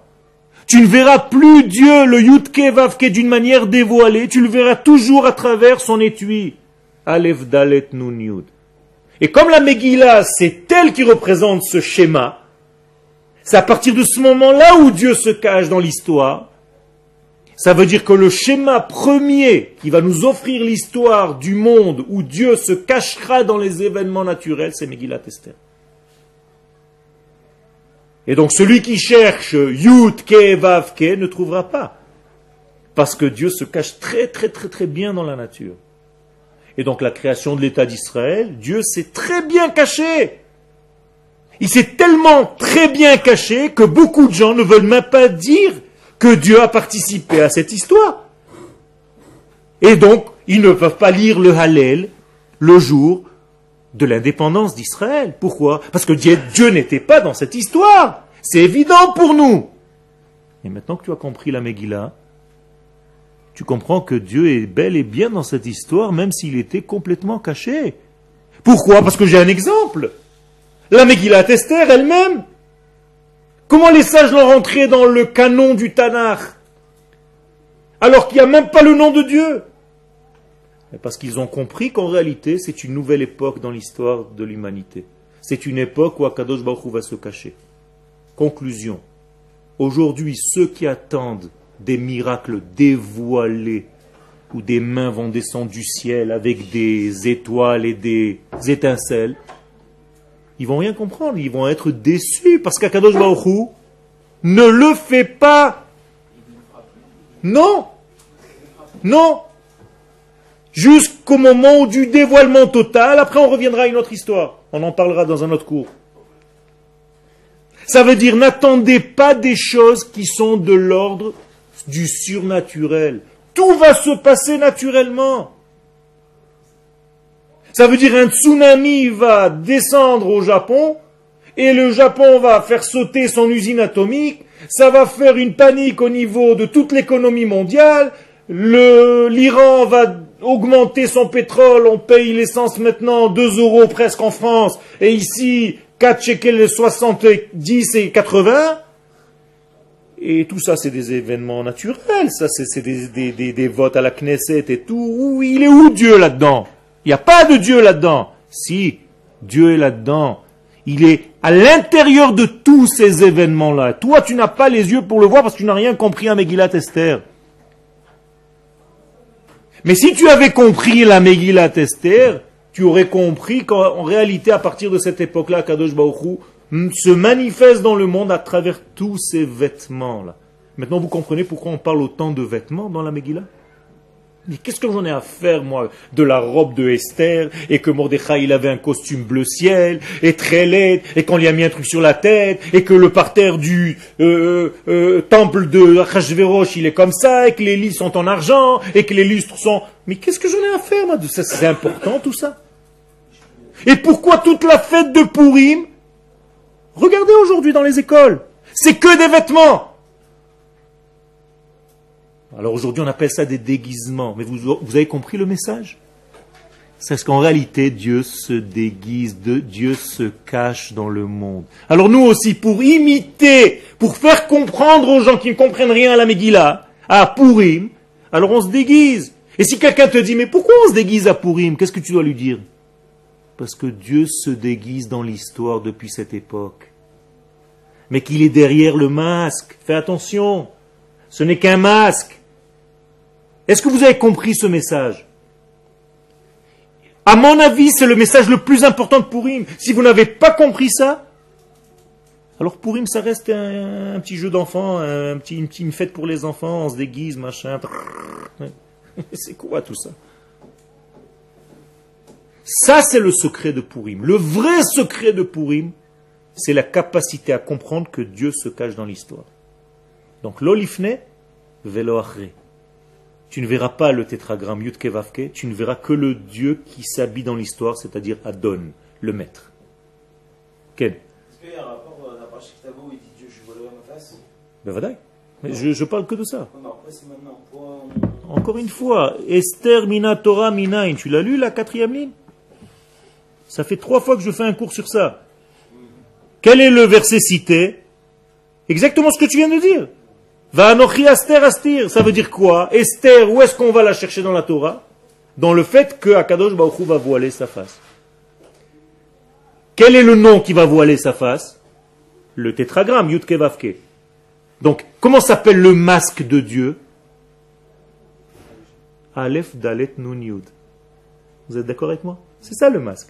Tu ne verras plus Dieu, le Yud Ke Vav Ke, d'une manière dévoilée. Tu le verras toujours à travers son étui. Aleph Dalet Nun Yud. Et comme la Megillah, c'est elle qui représente ce schéma, c'est à partir de ce moment-là où Dieu se cache dans l'histoire. Ça veut dire que le schéma premier qui va nous offrir l'histoire du monde où Dieu se cachera dans les événements naturels, c'est Megillat Esther. Et donc celui qui cherche Yud Ke Vav Ke ne trouvera pas. Parce que Dieu se cache très très très très bien dans la nature. Et donc la création de l'État d'Israël, Dieu s'est très bien caché. Il s'est tellement très bien caché que beaucoup de gens ne veulent même pas dire que Dieu a participé à cette histoire. Et donc, ils ne peuvent pas lire le Hallel le jour de l'indépendance d'Israël. Pourquoi ? Parce que Dieu, Dieu n'était pas dans cette histoire. C'est évident pour nous. Et maintenant que tu as compris la Megillah, tu comprends que Dieu est bel et bien dans cette histoire, même s'il était complètement caché. Pourquoi ? Parce que j'ai un exemple. La Megillat Esther elle-même. Comment les sages l'ont rentrée dans le canon du Tanakh, alors qu'il n'y a même pas le nom de Dieu ? Parce qu'ils ont compris qu'en réalité, c'est une nouvelle époque dans l'histoire de l'humanité. C'est une époque où Hakadosh Baruch Hu va se cacher. Conclusion. Aujourd'hui, ceux qui attendent des miracles dévoilés, où des mains vont descendre du ciel avec des étoiles et des étincelles, ils vont rien comprendre, ils vont être déçus, parce qu'Akadosh Baruch Hu ne le fait pas. Non, non. Jusqu'au moment du dévoilement total, après on reviendra à une autre histoire. On en parlera dans un autre cours. Ça veut dire, n'attendez pas des choses qui sont de l'ordre du surnaturel. Tout va se passer naturellement. Ça veut dire un tsunami va descendre au Japon et le Japon va faire sauter son usine atomique. Ça va faire une panique au niveau de toute l'économie mondiale. Le, l'Iran va augmenter son pétrole. On paye l'essence maintenant deux euros presque en France. Et ici, quatre shekels soixante-dix et quatre-vingts. Et tout ça, c'est des événements naturels. Ça, c'est, c'est des, des, des, des votes à la Knesset et tout. Il est où Dieu là-dedans ? Il n'y a pas de Dieu là-dedans. Si, Dieu est là-dedans. Il est à l'intérieur de tous ces événements-là. Toi, tu n'as pas les yeux pour le voir parce que tu n'as rien compris à Megillat Esther. Mais si tu avais compris la Megillat Esther, tu aurais compris qu'en réalité, à partir de cette époque-là, Kadosh Baruch Hu se manifeste dans le monde à travers tous ces vêtements-là. Maintenant, vous comprenez pourquoi on parle autant de vêtements dans la Megillah ? Mais qu'est-ce que j'en ai à faire, moi, de la robe de Esther, et que Mordechai, il avait un costume bleu ciel, et très laid, et qu'on lui a mis un truc sur la tête, et que le parterre du euh, euh, temple de Achashverosh, il est comme ça, et que les lits sont en argent, et que les lustres sont... Mais qu'est-ce que j'en ai à faire, moi, de ça ? C'est important, tout ça. Et pourquoi toute la fête de Purim ? Regardez aujourd'hui dans les écoles, c'est que des vêtements. Alors aujourd'hui, on appelle ça des déguisements. Mais vous, vous avez compris le message ? C'est ce qu'en réalité, Dieu se déguise, de, Dieu se cache dans le monde. Alors nous aussi, pour imiter, pour faire comprendre aux gens qui ne comprennent rien à la Megillah, à Purim, alors on se déguise. Et si quelqu'un te dit, mais pourquoi on se déguise à Purim ? Qu'est-ce que tu dois lui dire ? Parce que Dieu se déguise dans l'histoire depuis cette époque. Mais qu'il est derrière le masque. Fais attention, ce n'est qu'un masque. Est-ce que vous avez compris ce message ? À mon avis, c'est le message le plus important de Purim. Si vous n'avez pas compris ça, alors Purim, ça reste un, un petit jeu d'enfant, un petit, une, une fête pour les enfants, on se déguise, machin. C'est quoi tout ça ? Ça, c'est le secret de Purim. Le vrai secret de Purim, c'est la capacité à comprendre que Dieu se cache dans l'histoire. Donc, l'olifné, velo achre. Tu ne verras pas le tétragramme Yud Ke Vav Ke, tu ne verras que le Dieu qui s'habille dans l'histoire, c'est-à-dire Adon, le maître. Ken ? Est-ce qu'il y a un rapport à la parasha Kitavo où il dit Dieu, je vois ma face ? Ben voilà. Je, je parle que de ça. Non, après, c'est maintenant. Pour... Encore une fois, Esther mina Torah minain. Tu l'as lu, la quatrième ligne ? Ça fait trois fois que je fais un cours sur ça. Mm-hmm. Quel est le verset cité ? Exactement ce que tu viens de dire. Va Anochi Esther Astir, ça veut dire quoi ? Esther, où est-ce qu'on va la chercher dans la Torah ? Dans le fait que Hakadosh Baruch Hu va voiler sa face. Quel est le nom qui va voiler sa face ? Le tétragramme, Yud Ke Vav Ke. Donc, comment s'appelle le masque de Dieu ? Aleph Dalet Nun Yud. Vous êtes d'accord avec moi? C'est ça le masque.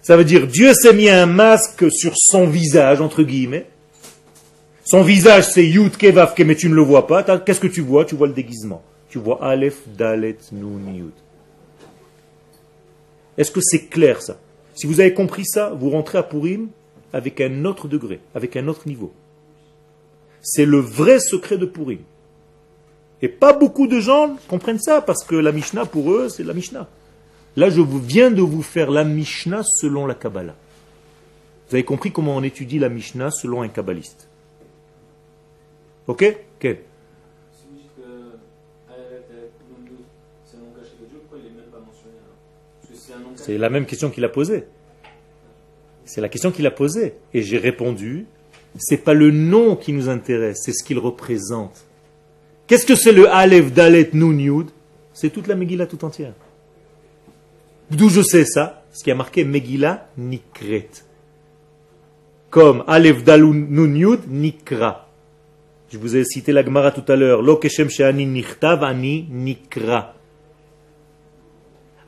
Ça veut dire Dieu s'est mis un masque sur son visage, entre guillemets. Son visage c'est Yud Ke Vav Ke, mais tu ne le vois pas. Qu'est-ce que tu vois? Tu vois le déguisement. Tu vois Aleph Dalet Nun Yud. Est-ce que c'est clair ça? Si vous avez compris ça, vous rentrez à Purim avec un autre degré, avec un autre niveau. C'est le vrai secret de Purim. Et pas beaucoup de gens comprennent ça, parce que la Mishnah, pour eux, c'est la Mishnah. Là, je viens de vous faire la Mishnah selon la Kabbalah. Vous avez compris comment on étudie la Mishnah selon un kabbaliste. Ok? Quel? C'est la même question qu'il a posée. C'est la question qu'il a posée. Et j'ai répondu, c'est pas le nom qui nous intéresse, c'est ce qu'il représente. Qu'est-ce que c'est le Aleph Dalet Nun Yud? C'est toute la Megillah tout entière. D'où je sais ça? Ce qui a marqué Megillah Nikret. Comme Aleph Dalet Nun Yud Nikra. Je vous ai cité la Gemara tout à l'heure. Lo keshem she'ani nichtav ani nikra.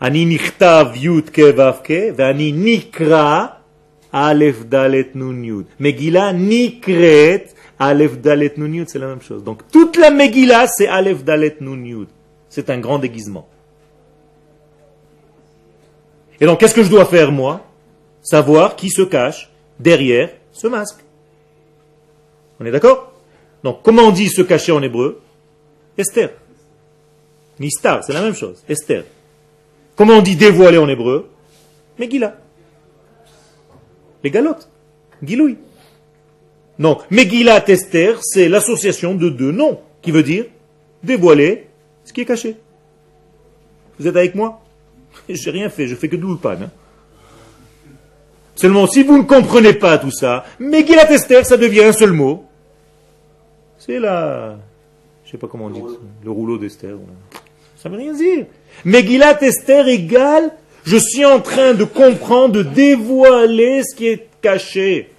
Ani nichtav yud ke vav ke, ve ani nikra Aleph Dalet Nun Yud. Megillah Nikret Aleph Dalet Nun Yud, c'est la même chose. Donc toute la Megillah, c'est Aleph Dalet Nun Yud. C'est un grand déguisement. Et donc qu'est-ce que je dois faire moi? Savoir qui se cache derrière ce masque. On est d'accord? Donc comment on dit se cacher en hébreu? Esther. Nistar, c'est la même chose. Esther. Comment on dit dévoiler en hébreu? Megillah. Les galotes. Giloui. Donc, Megillat Esther, c'est l'association de deux noms, qui veut dire dévoiler ce qui est caché. Vous êtes avec moi? J'ai rien fait, je fais que de l'ulpan. Hein. Seulement, si vous ne comprenez pas tout ça, Megillat Esther, ça devient un seul mot. C'est la... Je ne sais pas comment on dit ça. Le rouleau d'Esther. Ça ne veut rien dire. Megillat Esther égale, je suis en train de comprendre, de dévoiler ce qui est caché.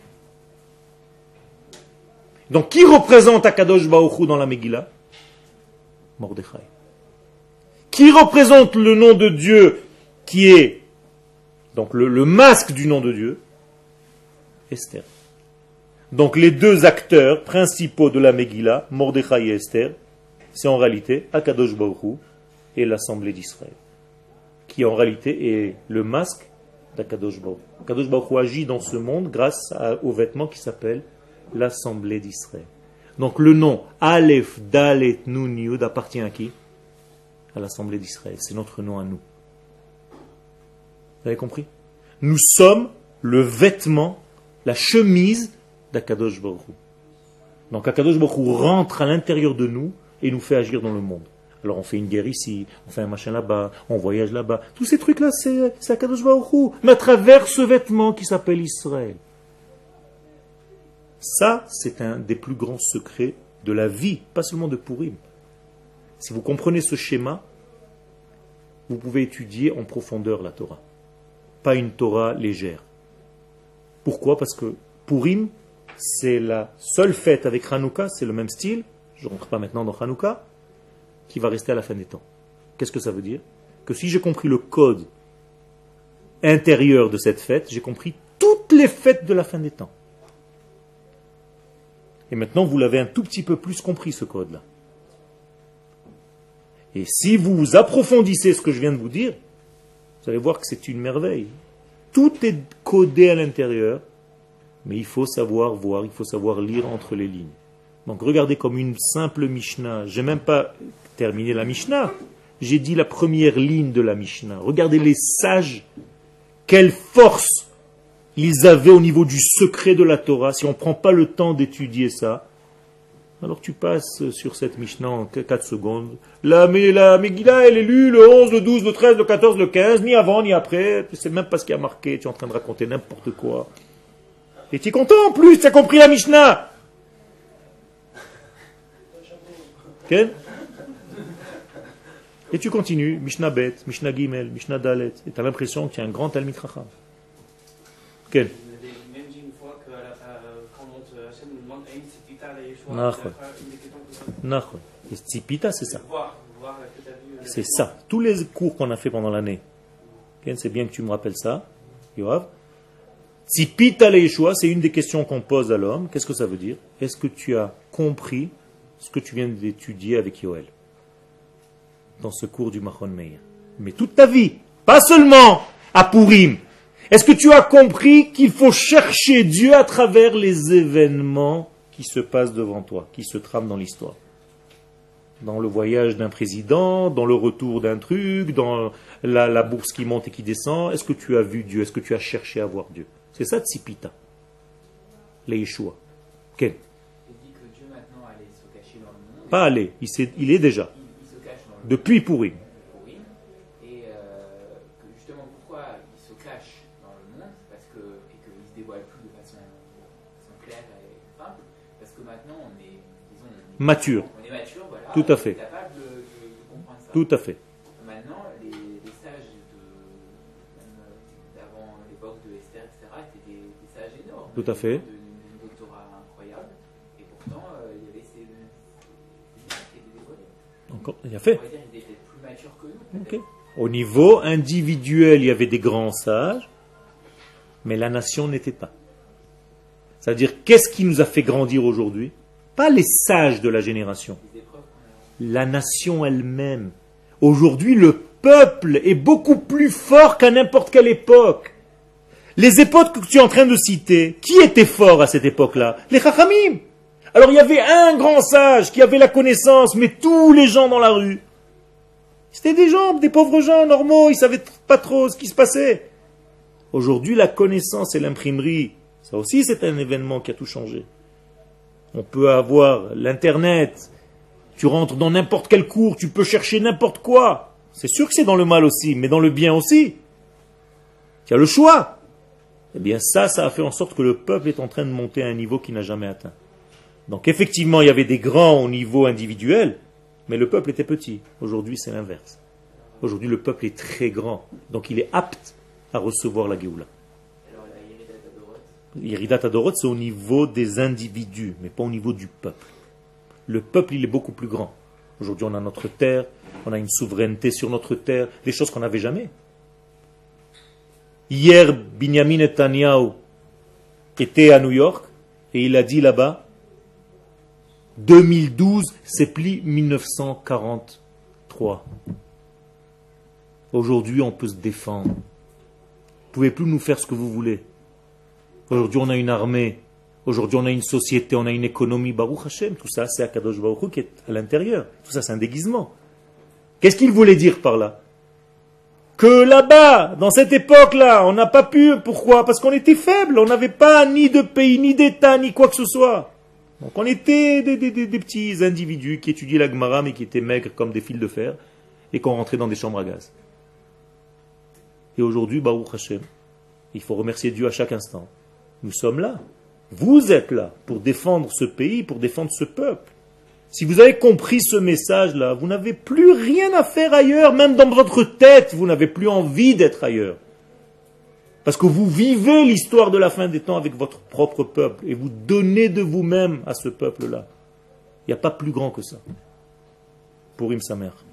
Donc, qui représente Hakadosh Baruch Hu dans la Megillah? Mordechai. Qui représente le nom de Dieu qui est, donc le, le masque du nom de Dieu? Esther. Donc, les deux acteurs principaux de la Megillah, Mordechai et Esther, c'est en réalité Hakadosh Baruch Hu et l'Assemblée d'Israël, qui en réalité est le masque d'Hakadosh Baruch Hu. Hakadosh Baruch Hu agit dans ce monde grâce à, au vêtement qui s'appelle l'Assemblée d'Israël. Donc le nom Aleph Dalet Nun Yud appartient à qui? À l'Assemblée d'Israël. C'est notre nom à nous. Vous avez compris? Nous sommes le vêtement, la chemise d'Akadosh Baruch Hu. Donc Akadosh Baruch Hu rentre à l'intérieur de nous et nous fait agir dans le monde. Alors on fait une guerre ici, on fait un machin là-bas, on voyage là-bas. Tous ces trucs-là, c'est Akadosh Baruch Hu. Mais à travers ce vêtement qui s'appelle Israël. Ça, c'est un des plus grands secrets de la vie, pas seulement de Purim. Si vous comprenez ce schéma, vous pouvez étudier en profondeur la Torah. Pas une Torah légère. Pourquoi? Parce que Purim, c'est la seule fête avec Hanouka, c'est le même style, je ne rentre pas maintenant dans Hanouka, qui va rester à la fin des temps. Qu'est-ce que ça veut dire? Que si j'ai compris le code intérieur de cette fête, j'ai compris toutes les fêtes de la fin des temps. Et maintenant, vous l'avez un tout petit peu plus compris, ce code-là. Et si vous approfondissez ce que je viens de vous dire, vous allez voir que c'est une merveille. Tout est codé à l'intérieur, mais il faut savoir voir, il faut savoir lire entre les lignes. Donc regardez comme une simple Mishnah. Je n'ai même pas terminé la Mishnah. J'ai dit la première ligne de la Mishnah. Regardez les sages, quelle force! Ils avaient au niveau du secret de la Torah. Si on ne prend pas le temps d'étudier ça, alors tu passes sur cette Mishnah en quatre secondes. La, la Megillah, elle est lue le onze, le douze, le treize, le quatorze, le quinze, ni avant, ni après. Tu ne sais même pas ce qui a marqué. Tu es en train de raconter n'importe quoi. Et tu es content en plus, tu as compris la Mishnah. Okay? Et tu continues. Mishnah Bet, Mishnah Gimel, Mishnah Dalet. Et tu as l'impression que tu es un grand Talmid Chacham. Quel? C'est ça. c'est ça. Tous les cours qu'on a fait pendant l'année, okay, c'est bien que tu me rappelles ça, Yoav. Tzipit al Yeshua, c'est une des questions qu'on pose à l'homme. Qu'est-ce que ça veut dire? Est-ce que tu as compris ce que tu viens d'étudier avec Yoel dans ce cours du Mahon Meir? Mais toute ta vie, pas seulement à Purim. Est-ce que tu as compris qu'il faut chercher Dieu à travers les événements qui se passent devant toi, qui se trament dans l'histoire? Dans le voyage d'un président, dans le retour d'un truc, dans la, la bourse qui monte et qui descend. Est-ce que tu as vu Dieu? Est-ce que tu as cherché à voir Dieu? C'est ça Tzipita, les Yeshua. Quel? Il dit que Dieu maintenant allait se cacher dans le monde. Pas aller, il, sait, il est déjà. Il, il se cache dans le Depuis monde. Purim. Purim. Et euh, justement, pourquoi il se cache dans le monde? Parce que, et qu'il ne se dévoile plus de façon, de façon claire et simple. Parce que maintenant, on est, disons, on est mature. On est mature. Tout à fait. De, de, de Tout à fait. Maintenant, les, les sages d'avant l'époque de Esther, et cetera, étaient des, des sages énormes. Tout à fait. Un doctorat incroyable. Et pourtant, euh, il y avait ces sages qui étaient dévoilés. Encore, il y a fait. On pourrait dire qu'ils étaient plus matures que nous. Okay. Au niveau individuel, il y avait des grands sages, mais la nation n'était pas. C'est-à-dire, qu'est-ce qui nous a fait grandir aujourd'hui? Pas les sages de la génération. La nation elle-même. Aujourd'hui, le peuple est beaucoup plus fort qu'à n'importe quelle époque. Les époques que tu es en train de citer, qui était fort à cette époque-là? Les Chachamim. Alors il y avait un grand sage qui avait la connaissance, mais tous les gens dans la rue, c'était des gens, des pauvres gens normaux, ils ne savaient pas trop ce qui se passait. Aujourd'hui, la connaissance et l'imprimerie, ça aussi c'est un événement qui a tout changé. On peut avoir l'Internet. Tu rentres dans n'importe quel cours, tu peux chercher n'importe quoi. C'est sûr que c'est dans le mal aussi, mais dans le bien aussi. Tu as le choix. Eh bien ça, ça a fait en sorte que le peuple est en train de monter à un niveau qu'il n'a jamais atteint. Donc effectivement, il y avait des grands au niveau individuel, mais le peuple était petit. Aujourd'hui, c'est l'inverse. Aujourd'hui, le peuple est très grand, donc il est apte à recevoir la Géoula. Alors la Yeridat Adorot, c'est au niveau des individus, mais pas au niveau du peuple. Le peuple, il est beaucoup plus grand. Aujourd'hui, on a notre terre, on a une souveraineté sur notre terre, des choses qu'on n'avait jamais. Hier, Benjamin Netanyahu était à New York et il a dit là-bas, deux mille douze, c'est plus mille neuf cent quarante-trois. Aujourd'hui, on peut se défendre. Vous ne pouvez plus nous faire ce que vous voulez. Aujourd'hui, on a une armée. Aujourd'hui, on a une société, on a une économie, Baruch Hashem, tout ça, c'est Hakadosh Baruch Hu qui est à l'intérieur. Tout ça, c'est un déguisement. Qu'est-ce qu'il voulait dire par là? Que là-bas, dans cette époque-là, on n'a pas pu. Pourquoi? Parce qu'on était faible, on n'avait pas ni de pays, ni d'État, ni quoi que ce soit. Donc on était des, des, des, des petits individus qui étudiaient la Gemara, mais qui étaient maigres comme des fils de fer, et qu'on rentrait dans des chambres à gaz. Et aujourd'hui, Baruch Hashem, il faut remercier Dieu à chaque instant. Nous sommes là. Vous êtes là pour défendre ce pays, pour défendre ce peuple. Si vous avez compris ce message-là, vous n'avez plus rien à faire ailleurs, même dans votre tête, vous n'avez plus envie d'être ailleurs. Parce que vous vivez l'histoire de la fin des temps avec votre propre peuple et vous donnez de vous-même à ce peuple-là. Il n'y a pas plus grand que ça. Purim sa mère.